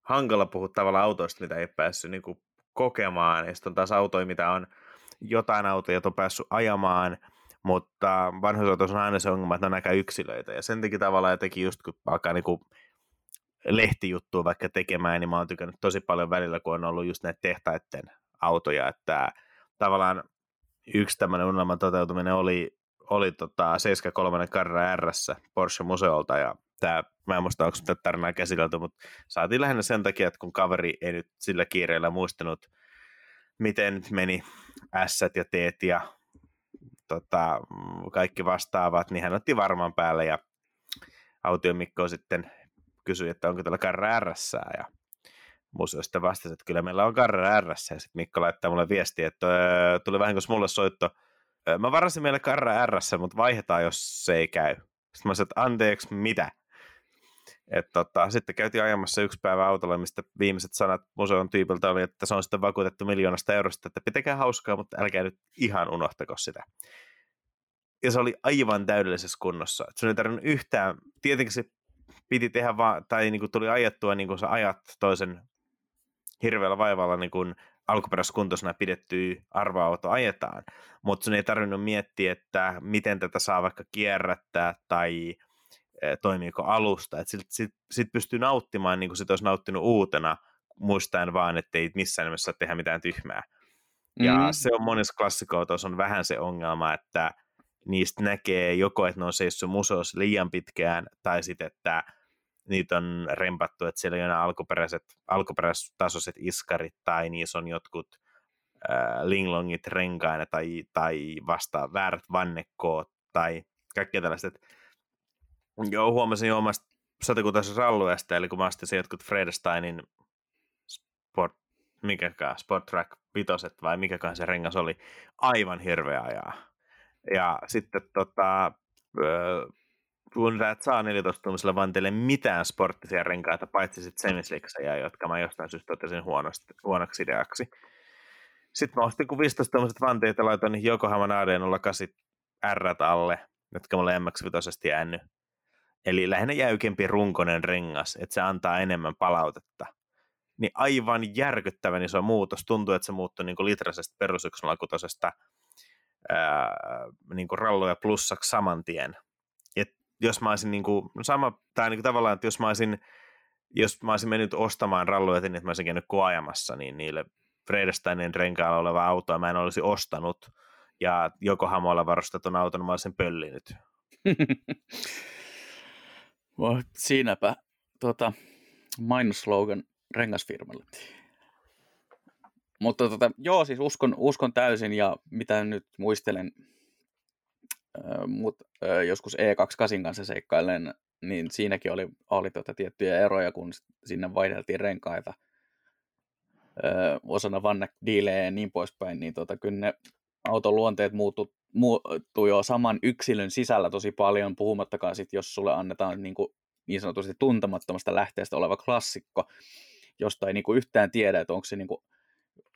hankala puhua tavallaan autoista, mitä ei ole päässyt niin kuin kokemaan. Ja sitten on taas autoja, mitä on jotain autoja, joita on päässyt ajamaan, mutta vanhoissa autoissa on aina se ongelma, että ne on aika yksilöitä. Ja sen takia tavallaan jotenkin just kun alkaa niin kuin lehtijuttua vaikka tekemään, niin mä oon tykännyt tosi paljon välillä, kun on ollut just näitä tehtaiden autoja, että tavallaan yksi tämmöinen unelman toteutuminen oli Oli tota seitsemän kolme Carrera R:ssä Porsche museolta ja tää, mä en muista, onko tätä tarinaa käsitelty, mutta saatiin lähinnä sen takia, että kun kaveri ei nyt sillä kiireellä muistanut, miten nyt meni S:t ja T:t ja tota, kaikki vastaavat, niin hän otti varmaan päälle ja Autio Mikko sitten kysyi, että onko tällä Carrera R:ssä ja museo sitten vastasi, että kyllä meillä on Carrera R:ssä ja sitten Mikko laittaa mulle viestiä, että tuli vähän kuin mulle soitto. Mä varasin meille Carrera R:ssä, mutta vaihdetaan, jos se ei käy. Sitten mä sanoin, että anteeksi, mitä? Et tota, sitten käytiin ajamassa yksi päivä autolla, mistä viimeiset sanat museon tyypiltä oli, että se on sitten vakuutettu miljoonasta eurosta, että pitäkää hauskaa, mutta älkää nyt ihan unohtako sitä. Ja se oli aivan täydellisessä kunnossa. Se ei tarvinnut yhtään, tietenkin se piti tehdä vaan, tai niin kuin tuli ajettua, niin kuin sä ajat toisen hirveällä vaivalla, niin kuin alkuperäiskuntoisena pidettyä arva-auto ajetaan, mutta sun ei tarvinnut miettiä, että miten tätä saa vaikka kierrättää tai toimiiko alusta. Et sit, sit, sit pystyy nauttimaan niin kuin sit olisi nauttinut uutena, muistaen vaan, että ei missään nimessä saa tehdä mitään tyhmää. Ja mm. se on monissa klassikoutoissa on vähän se ongelma, että niistä näkee joko, että ne on seissyt museossa liian pitkään, tai sitten, että niitä on rempattu, että siellä ei ole alkuperäiset, alkuperäistasoiset iskarit tai niissä on jotkut äh, linglongit renkaina tai, tai vasta väärät vannekkoot tai kaikkea tällaista. Joo, huomasin jo omasta satakuntaisesta rallueesta, eli kun mä astin se jotkut Fredesteinin sport, mikäkään, Sport Track vitoset vai mikäkään se rengas oli, aivan hirveä ajaa. Ja sitten tota... Öö, kun sä et saa neljätoista-tunnisella vanteille mitään sporttisia renkaita, paitsi sitten semisliksejä, jotka mä jostain syystä totesin huonosti, huonoksi ideaksi. Sitten mä ostin kun viisitoista-tunniset vanteet ja laitoin Yokohaman A D nolla kahdeksan R alle, jotka mulle M X viisi jäänny. Eli lähinnä jäykempi runkoinen rengas, että se antaa enemmän palautetta. Niin aivan järkyttävän iso muutos. Tuntuu, että se muuttui niinku litrasesta perusyksynlakutosesta niinku ralluja plussaksi saman tien. Jos mä olisin niin kuin, sama, tai niin kuin tavallaan, että jos mä olisin, jos mä olisin mennyt ostamaan ralluja, niin että mä olisin käynyt koajamassa, niin niille Fredesteinin renkaalla olevaa autoa mä en olisi ostanut, ja Yokohamalla varustetun auton mä olisin pöllinyt. Siinäpä tota, mainoslogan rengasfirmalle. Mutta tota, joo, siis uskon, uskon täysin, ja mitä nyt muistelen, mutta joskus E kaksikymmentäkahdeksan kanssa seikkailen, niin siinäkin oli, oli tuota tiettyjä eroja, kun sinne vaihdeltiin renkaita öö, osana vannediilejä ja niin poispäin, niin tuota, kyllä ne autoluonteet muuttuu muuttu jo saman yksilön sisällä tosi paljon, puhumattakaan sitten, jos sulle annetaan niin, kuin niin sanotusti tuntemattomasta lähteestä oleva klassikko, josta ei niin kuin yhtään tiedä, että onko se niin kuin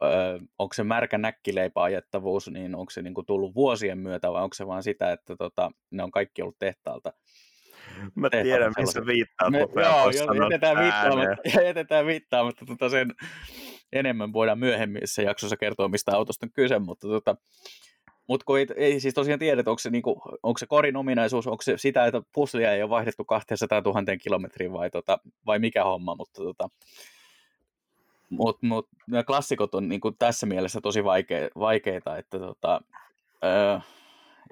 Öö, onko se märkä näkkileipäajettavuus, niin onko se niinku tullut vuosien myötä vai onko se vaan sitä, että tota, ne on kaikki ollut tehtaalta. Mä tehtaalta tiedän, missä viittaa. Me, joo, joo jätetään viittaamatta, jätetään viittaamatta tota sen enemmän voidaan myöhemmin jaksossa kertoa, mistä autosta on kyse, mutta tota, Mutta ei, ei siis tosiaan tiedetä, onko se, niinku, onko se korin ominaisuus, onko se sitä, että puslia ei ole vaihdettu kaksisataatuhatta kilometriin vai, tota, vai mikä homma, mutta tota, mut, mut, nämä klassikot on niinku tässä mielessä tosi vaikea, vaikeita, että tota, ö,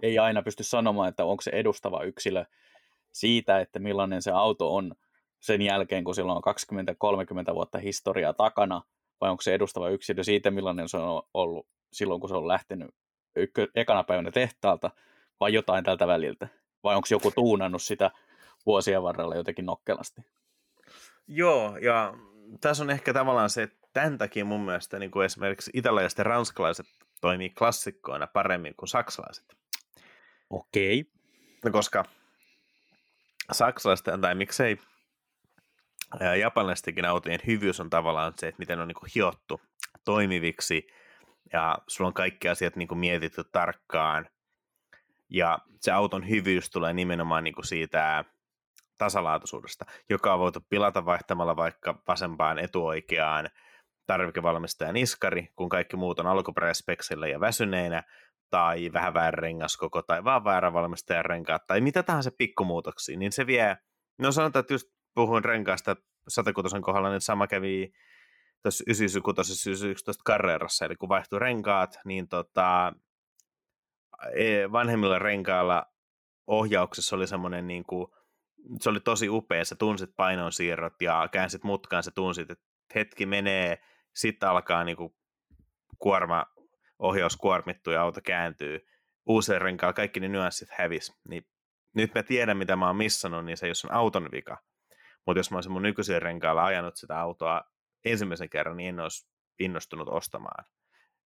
ei aina pysty sanomaan, että onko se edustava yksilö siitä, että millainen se auto on sen jälkeen, kun sillä on kaksikymmentä kolmekymmentä vuotta historiaa takana, vai onko se edustava yksilö siitä, millainen se on ollut silloin, kun se on lähtenyt ykkö, ekana päivänä tehtaalta, vai jotain tältä väliltä? Vai onko joku tuunannut sitä vuosien varrella jotenkin nokkelasti? Joo, ja tässä on ehkä tavallaan se, että tämän takia mun mielestä niin kuin esimerkiksi italialaiset ja ranskalaiset toimii klassikkoina paremmin kuin saksalaiset. Okei. No koska saksalaiset, tai miksei japanilaistenkin autojen hyvyys on tavallaan se, että miten on niin kuin hiottu toimiviksi, ja sulla on kaikki asiat niin kuin mietitty tarkkaan, ja se auton hyvyys tulee nimenomaan niin kuin siitä tasalaatuisuudesta, joka on voitu pilata vaihtamalla vaikka vasempaan etuoikeaan tarvikevalmistajan iskari, kun kaikki muut on alkuperäispeksillä ja väsyneinä, tai vähän väärä rengaskoko, tai vaan väärä valmistajan renkaat, tai mitä tahansa pikkumuutoksia, niin se vie, no sanotaan, että just puhuin renkaasta satakutosen kohdalla, niin sama kävi tuossa yhdeksänsataakuusikymmentäyksi Carrerassa, eli kun vaihtui renkaat, niin tota, vanhemmilla renkailla ohjauksessa oli semmoinen, niin kuin, se oli tosi upea, sä tunsit painonsiirrot ja käänsit mutkaan, sä tunsit, että hetki menee, sitten alkaa niin kuin kuorma, ohjaus kuormittuu ja auto kääntyy. Uusilla renkailla kaikki ne nyanssit hävisi. Niin nyt mä tiedän, mitä mä oon missannut, niin se jos on auton vika. Mutta jos mä olisin mun nykyisillä renkailla ajanut sitä autoa ensimmäisen kerran, niin en olisi innostunut ostamaan.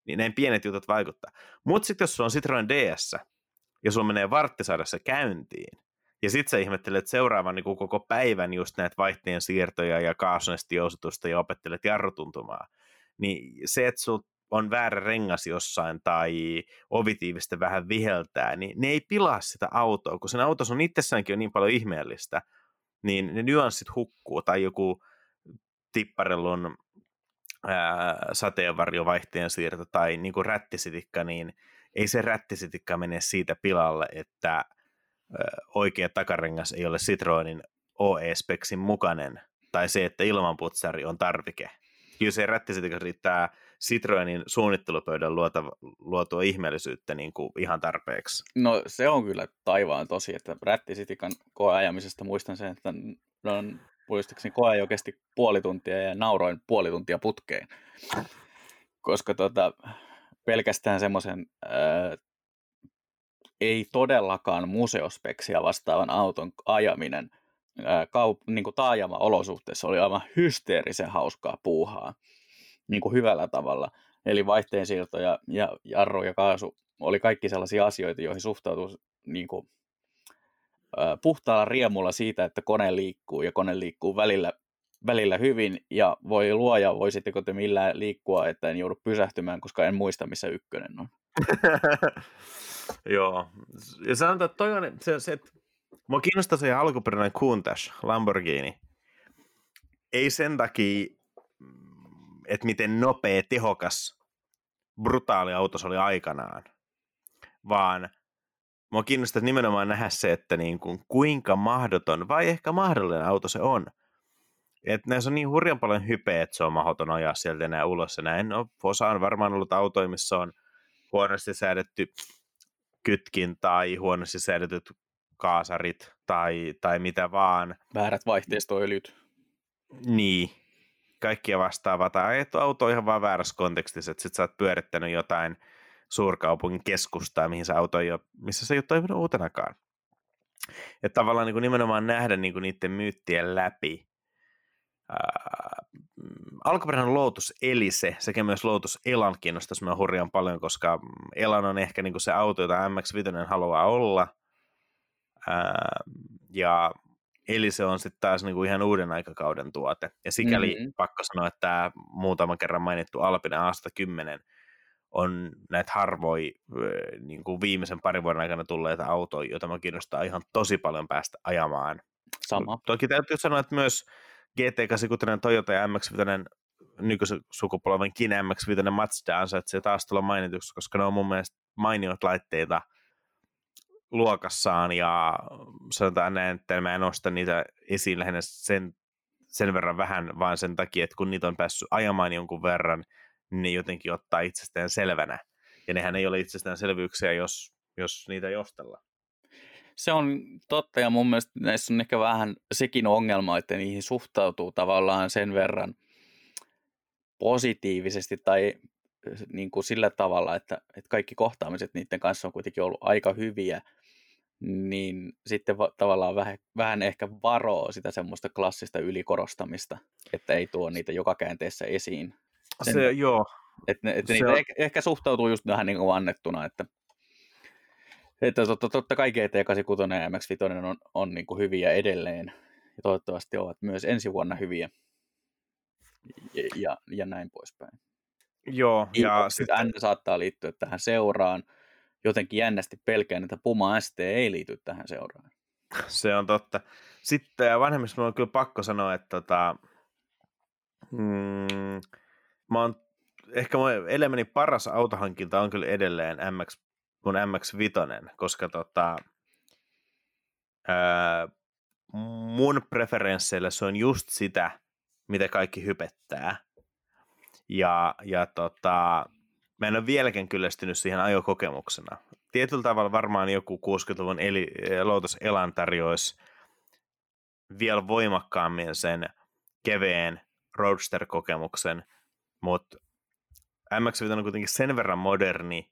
Niin näin pienet jutut vaikuttaa. Mutta sitten jos sulla on Citroën D S, ja sulla menee varttisadassa käyntiin, ja sitten sä ihmettelet seuraavan niin kuin koko päivän just näitä vaihteen siirtoja ja kaasunestijousutusta ja opettelet jarrutuntumaa, niin se, että sulla on väärä rengas jossain tai ovitiivistä vähän viheltää, niin ne ei pilaa sitä autoa, kun sen autossa on itsessäänkin jo niin paljon ihmeellistä, niin ne nyanssit hukkuu, tai joku tipparellun ää, sateenvarjovaihteen siirto, tai niin kuin rättisitikka, niin ei se rättisitikka mene siitä pilalle, että ää, oikea takarengas ei ole Citroenin O E-speksin mukainen, tai se, että ilmanputsari on tarvike. Kyllä se rättisitikka riittää Citroenin suunnittelupöydän luota, luotua ihmeellisyyttä niin kuin ihan tarpeeksi. No se on kyllä taivaan tosi, että rättisitikan koeajamisesta muistan sen, että on muistaakseni koe jo kesti puoli tuntia ja nauroin puoli tuntia putkeen, koska tota, pelkästään semmoisen ei todellakaan museospeksiä vastaavan auton ajaminen ää, kaup- niin kuin taajama-olosuhteessa oli aivan hysteerisen hauskaa puuhaa. Niin kuin hyvällä tavalla. Eli vaihteensiirto ja, ja jarru ja kaasu oli kaikki sellaisia asioita, joihin suhtautuu niin kuin, äh, puhtaalla riemulla siitä, että kone liikkuu ja kone liikkuu välillä, välillä hyvin ja voi luoja, voisitteko te millään liikkua, että en joudu pysähtymään, koska en muista, missä ykkönen on. Joo. Ja sanotaan, että toi on se, se että mua kiinnostaa se alkuperäinen Countach, Lamborghini. Ei sen takia että miten nopea, tehokas, brutaali auto se oli aikanaan, vaan minua kiinnostaa nimenomaan nähdä se, että niin kuin, kuinka mahdoton vai ehkä mahdollinen auto se on. Et näissä on niin hurjan paljon hypeä, että se on mahdoton ajaa sieltä enää ulos. Ja näin no, osa on varmaan ollut autoja, missä on huonosti säädetty kytkin tai huonosti säädetyt kaasarit tai, tai mitä vaan. Väärät vaihteistoöljyt. Niin. Kaikkia vastaavaa, tai ajettu auto on ihan vaan väärässä kontekstissa, että sit sä oot pyörittänyt jotain suurkaupungin keskustaa, mihin se auto ei ole, missä se ei ole toiminut uutenakaan. Ja tavallaan niin kuin nimenomaan nähdä niin kuin niiden myyttien läpi. Äh, alkuperäinen Lotus Elise, sekä myös Lotus Elan kiinnostaisi minua hurjan paljon, koska Elan on ehkä niin kuin se auto, jota M X viisi haluaa olla, äh, ja eli se on sitten taas niinku ihan uuden aikakauden tuote. Ja sikäli mm-hmm. pakko sanoa, että tämä muutaman kerran mainittu Alpine A sata kymmenen on näitä harvoja niinku viimeisen parin vuoden aikana tulleita autoja, joita minua kiinnostaa ihan tosi paljon päästä ajamaan. Sama. Toki täytyy sanoa, että myös G T kahdeksankymmentäkuusi Toyota ja M X viisi, nykyisukupolvenkin M X viisi Mazda ansaitsee taas tulla mainituksi, koska ne on mun mielestä mainiot laitteita luokassaan, ja sanotaan näin, että mä en osta niitä esiin lähinnä sen, sen verran vähän, vaan sen takia, että kun niitä on päässyt ajamaan jonkun verran, niin ne jotenkin ottaa itsestään selvänä. Ja nehän ei ole itsestäänselvyyksiä, jos, jos niitä ei ostella. Se on totta, ja mun mielestä näissä on ehkä vähän sekin ongelma, että niihin suhtautuu tavallaan sen verran positiivisesti tai niin kuin sillä tavalla, että, että kaikki kohtaamiset niiden kanssa on kuitenkin ollut aika hyviä, niin sitten va- tavallaan vähän, vähän ehkä varoo sitä semmoista klassista ylikorostamista, että ei tuo niitä joka käänteessä esiin. Sen, se, joo. Että et niitä on... ehkä, ehkä suhtautuu just vähän niin kuin annettuna, että Että totta, totta kai G T kahdeksankymmentäkuusi ja M X viisi on, on niin kuin hyviä edelleen, ja toivottavasti ovat myös ensi vuonna hyviä, ja, ja, ja näin poispäin. Joo, ja sitten... N saattaa liittyä tähän seuraan, jotenkin jännästi pelkään, että Puma S T ei liity tähän seuraan. Se on totta. Sitten vanhemmissa minulla on kyllä pakko sanoa, että tota, mm, mä oon, ehkä mun elämäni paras autohankinta on kyllä edelleen M X mun M X viisi, koska tota, ää, mun preferensseillä se on just sitä, mitä kaikki hypettää. Ja, ja tota, mä en ole vieläkään kyllästynyt siihen ajokokemuksena. Tietyllä tavalla varmaan joku kuudenkymmenen luvun eli, Lotus Elan tarjoisi vielä voimakkaammin sen keveen roadster-kokemuksen, mutta M X viisi on kuitenkin sen verran moderni,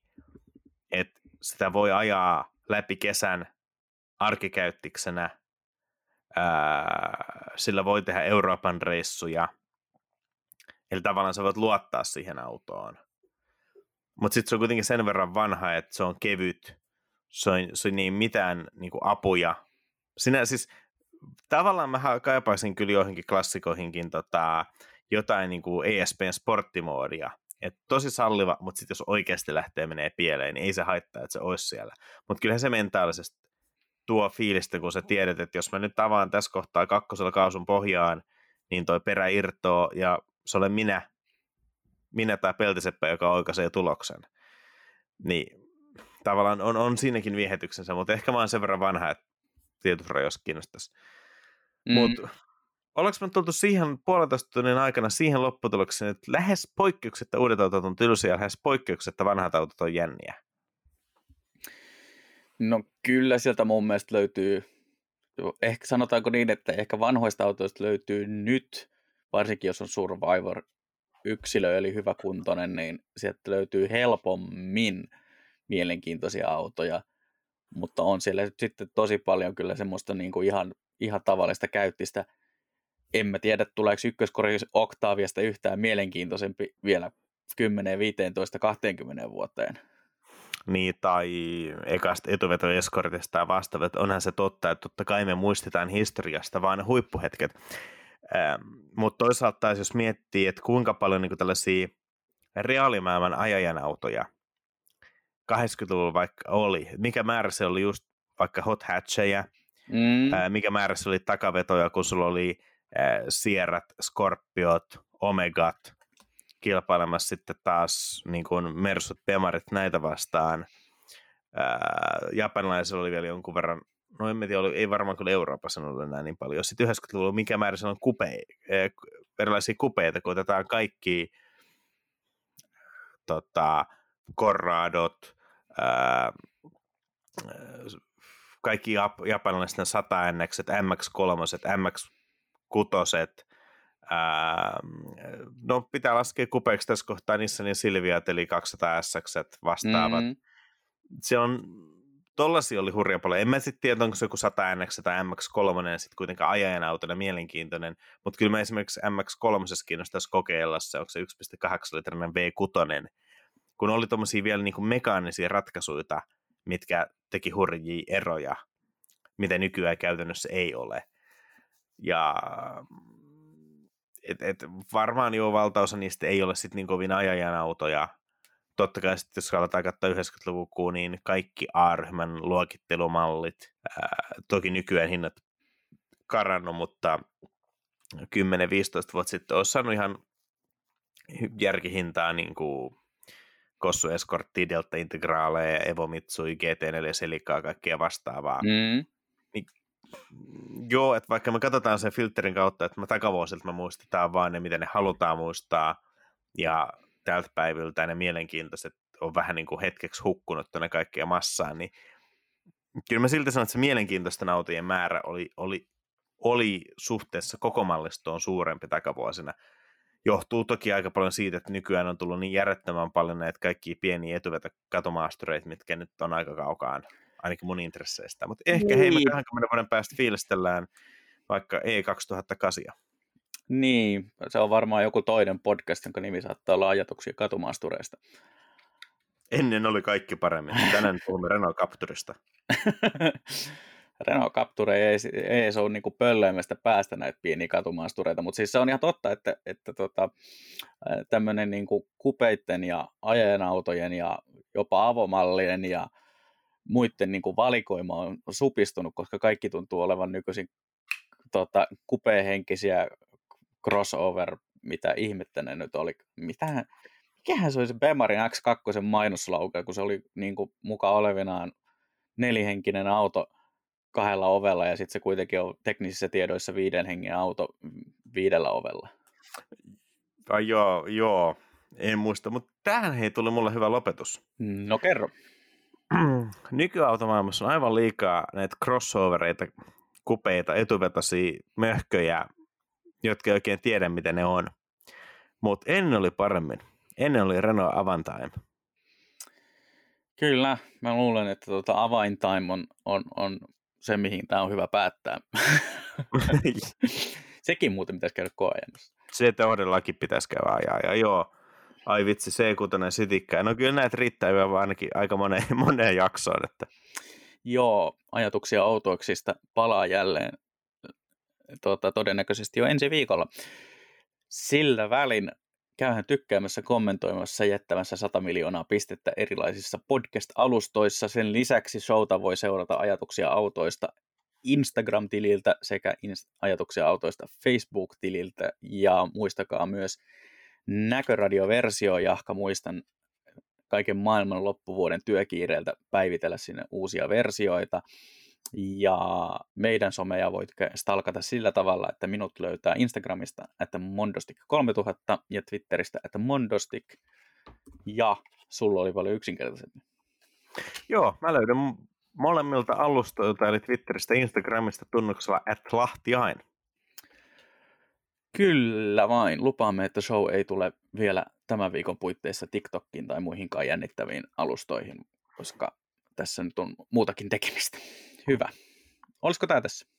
että sitä voi ajaa läpi kesän arkikäyttiksenä, ää, sillä voi tehdä Euroopan reissuja, eli tavallaan sä voit luottaa siihen autoon. Mutta sitten se on kuitenkin sen verran vanha, että se on kevyt, se on, se on niin mitään niinku apuja. Sinä, siis, tavallaan mä kaipaisin kyllä joihinkin klassikoihinkin tota, jotain niinku E S P:n sporttimoodia. Et tosi salliva, mutta sitten jos oikeasti lähtee menee pieleen, niin ei se haittaa, että se olisi siellä. Mutta kyllähän se mentaalisesti tuo fiilistä, kun sä tiedät, että jos mä nyt avaan tässä kohtaa kakkosella kaasun pohjaan, niin toi perä irtoo ja se olen minä, minä tai peltiseppä, joka oikaisee tuloksen. Niin tavallaan on, on siinäkin viehätyksensä, mutta ehkä mä oon sen verran vanha, että tietyt rajoissa kiinnostaisi. Mm. Mutta... Ollaanko me tultu siihen puolentoista tunnin aikana siihen lopputulokseen, että lähes poikkeuksetta uudet autot on tylsiä ja lähes poikkeuksetta vanhat autot on jänniä? No kyllä sieltä mun mielestä löytyy, ehkä sanotaanko niin, että ehkä vanhoista autoista löytyy nyt, varsinkin jos on Survivor-yksilö eli hyväkuntoinen, niin sieltä löytyy helpommin mielenkiintoisia autoja, mutta on siellä sitten tosi paljon kyllä semmoista niin kuin ihan, ihan tavallista käyttistä. En mä tiedä, tuleeko ykköskori Octaviasta yhtään mielenkiintoisempi vielä kymmenen, viisitoista, kaksikymmentä vuoteen. Niin, tai ekasta etuveto eskortista ja vastaavat. Onhan se totta, että totta kai me muistetaan historiasta vaan huippuhetket. Ähm, mutta toisaalta jos miettii, että kuinka paljon niinku tällaisia reaalimaailman ajajan autoja kahdeksankymmentäluvulla vaikka oli, mikä määrä se oli just vaikka hot hatcheja, mm. äh, mikä määrä se oli takavetoja, kun sulla oli Sierrat, Scorpiot, Omegat kilpailemassa sitten taas niin kuin Mersut, Bemarit näitä vastaan. Ää, japanilaisilla oli vielä jonkun verran, no en tiedä, ei varmaan kyllä Euroopassa ollut enää niin paljon. Sitten yhdeksänkymmentäluvulla mikä määrä se on kupe, erilaisia kupeita, kun otetaan kaikki tota, Corradot, ää, kaikki japanilaiset sata N X, M X kolme, M X kutoset. Ää, no pitää laskea kupeeksi tässä kohtaa Nissanin Silviat, eli kaksisataa S X vastaavat. Mm-hmm. Se on, tollaisia oli hurja paljon. En mä sitten tiedä, onko se joku sata N X tai M X kolme sitten kuitenkaan ajajan autona mielenkiintoinen, mutta kyllä mä esimerkiksi M X kolme kiinnostaisi kokeilla se, onko se yksi pilkku kahdeksan litrainen V kuusi, kun oli tommosia vielä niinku mekaanisia ratkaisuja, mitkä teki hurjia eroja, mitä nykyään käytännössä ei ole. Ja et, et varmaan jo valtaosa niistä ei ole sitten niin kovin ajajan autoja. Totta kai sitten jos aletaan katsoa yhdeksänkymmentäluvun, niin kaikki A-ryhmän luokittelumallit, ää, toki nykyään hinnat karannut, mutta kymmenen viisitoista vuotta sitten olisi saanut ihan järkihintaa niin kuin Kossu Escortti, Delta Integrale, Evo Mitsui, G T neljä, Selikaa, kaikkea vastaavaa. Mm. Niin, joo, että vaikka me katsotaan sen filterin kautta, että me takavuosilta me muistetaan vaan ne, mitä ne halutaan muistaa, ja tältä päiviltä ne mielenkiintoiset on vähän niin kuin hetkeksi hukkunut tuonne kaikkia massaan, niin kyllä mä silti sanon, että se mielenkiintoisten autojen määrä oli, oli, oli suhteessa koko mallistoon suurempi takavuosina. Johtuu toki aika paljon siitä, että nykyään on tullut niin järjettömän paljon näitä kaikkia pieniä etuvetäkatomaastureita, mitkä nyt on aika kaukaan, ainakin mun intresseistä. Mutta ehkä niin. Hei, me kaksikymmentä vuoden päästä fiilistellään vaikka E kaksituhattakahdeksan. Niin, se on varmaan joku toinen podcast, jonka nimi saattaa olla ajatuksia katomaastureista. Ennen oli kaikki paremmin. Tänään puhumme Renault Capturesta. Renault Capture ei, ei se ole niin kuin pöllöimästä päästä näitä pieniä katumaastureita, mutta siis se on ihan totta, että, että tota, tämmöinen niin kuin kupeitten ja ajanautojen ja jopa avomallien ja muiden niin kuin valikoima on supistunut, koska kaikki tuntuu olevan nykyisin tota, kupehenkisiä crossover, mitä ihmettä ne nyt oli. Mitähän, mikähän se oli se Bemarin X kaksi mainoslauka, kun se oli niin kuin muka olevinaan nelihenkinen auto kahdella ovella, ja sitten se kuitenkin on teknisissä tiedoissa viiden hengen auto viidellä ovella. Tai joo, joo, en muista, mutta tähän hei tuli mulle hyvä lopetus. No kerro. Nykyautomaailmassa on aivan liikaa näitä crossovereita, kupeita, etuvetosia, möhköjä, jotka ei oikein tiedä, mitä ne on. Mutta ennen oli paremmin. Ennen oli Renault Avantime. Kyllä, mä luulen, että tuota Avantime on... on, on se, mihin tämä on hyvä päättää. Sekin muuten pitäisi käydä koeajamassa. Se todellakin pitäisi käydä ajaa. Ja joo, ai vitsi, C kuusi Sitikkä. No kyllä näitä riittää hyvä, vaan ainakin aika moneen, moneen jaksoon. Että. Joo, ajatuksia outoiksista palaa jälleen tuota, todennäköisesti jo ensi viikolla. Sillä välin käyhän tykkäämässä, kommentoimassa, jättämässä sata miljoonaa pistettä erilaisissa podcast-alustoissa. Sen lisäksi showta voi seurata ajatuksia autoista Instagram-tililtä sekä ajatuksia autoista Facebook-tililtä. Ja muistakaa myös näköradioversio, jahka muistan kaiken maailman loppuvuoden työkiireeltä päivitellä sinne uusia versioita. Ja meidän someja voit stalkata sillä tavalla, että minut löytää Instagramista, että mondostik kolme tuhatta ja Twitteristä, että mondostik. Ja sulla oli paljon yksinkertaisemmin. Joo, mä löydän molemmilta alustoilta, eli Twitteristä ja Instagramista tunnuksella at lahtiain. Kyllä vain. Lupaamme, että show ei tule vielä tämän viikon puitteissa TikTokiin tai muihinkaan jännittäviin alustoihin, koska tässä nyt on muutakin tekemistä. Hyvä. Olisiko tämä tässä?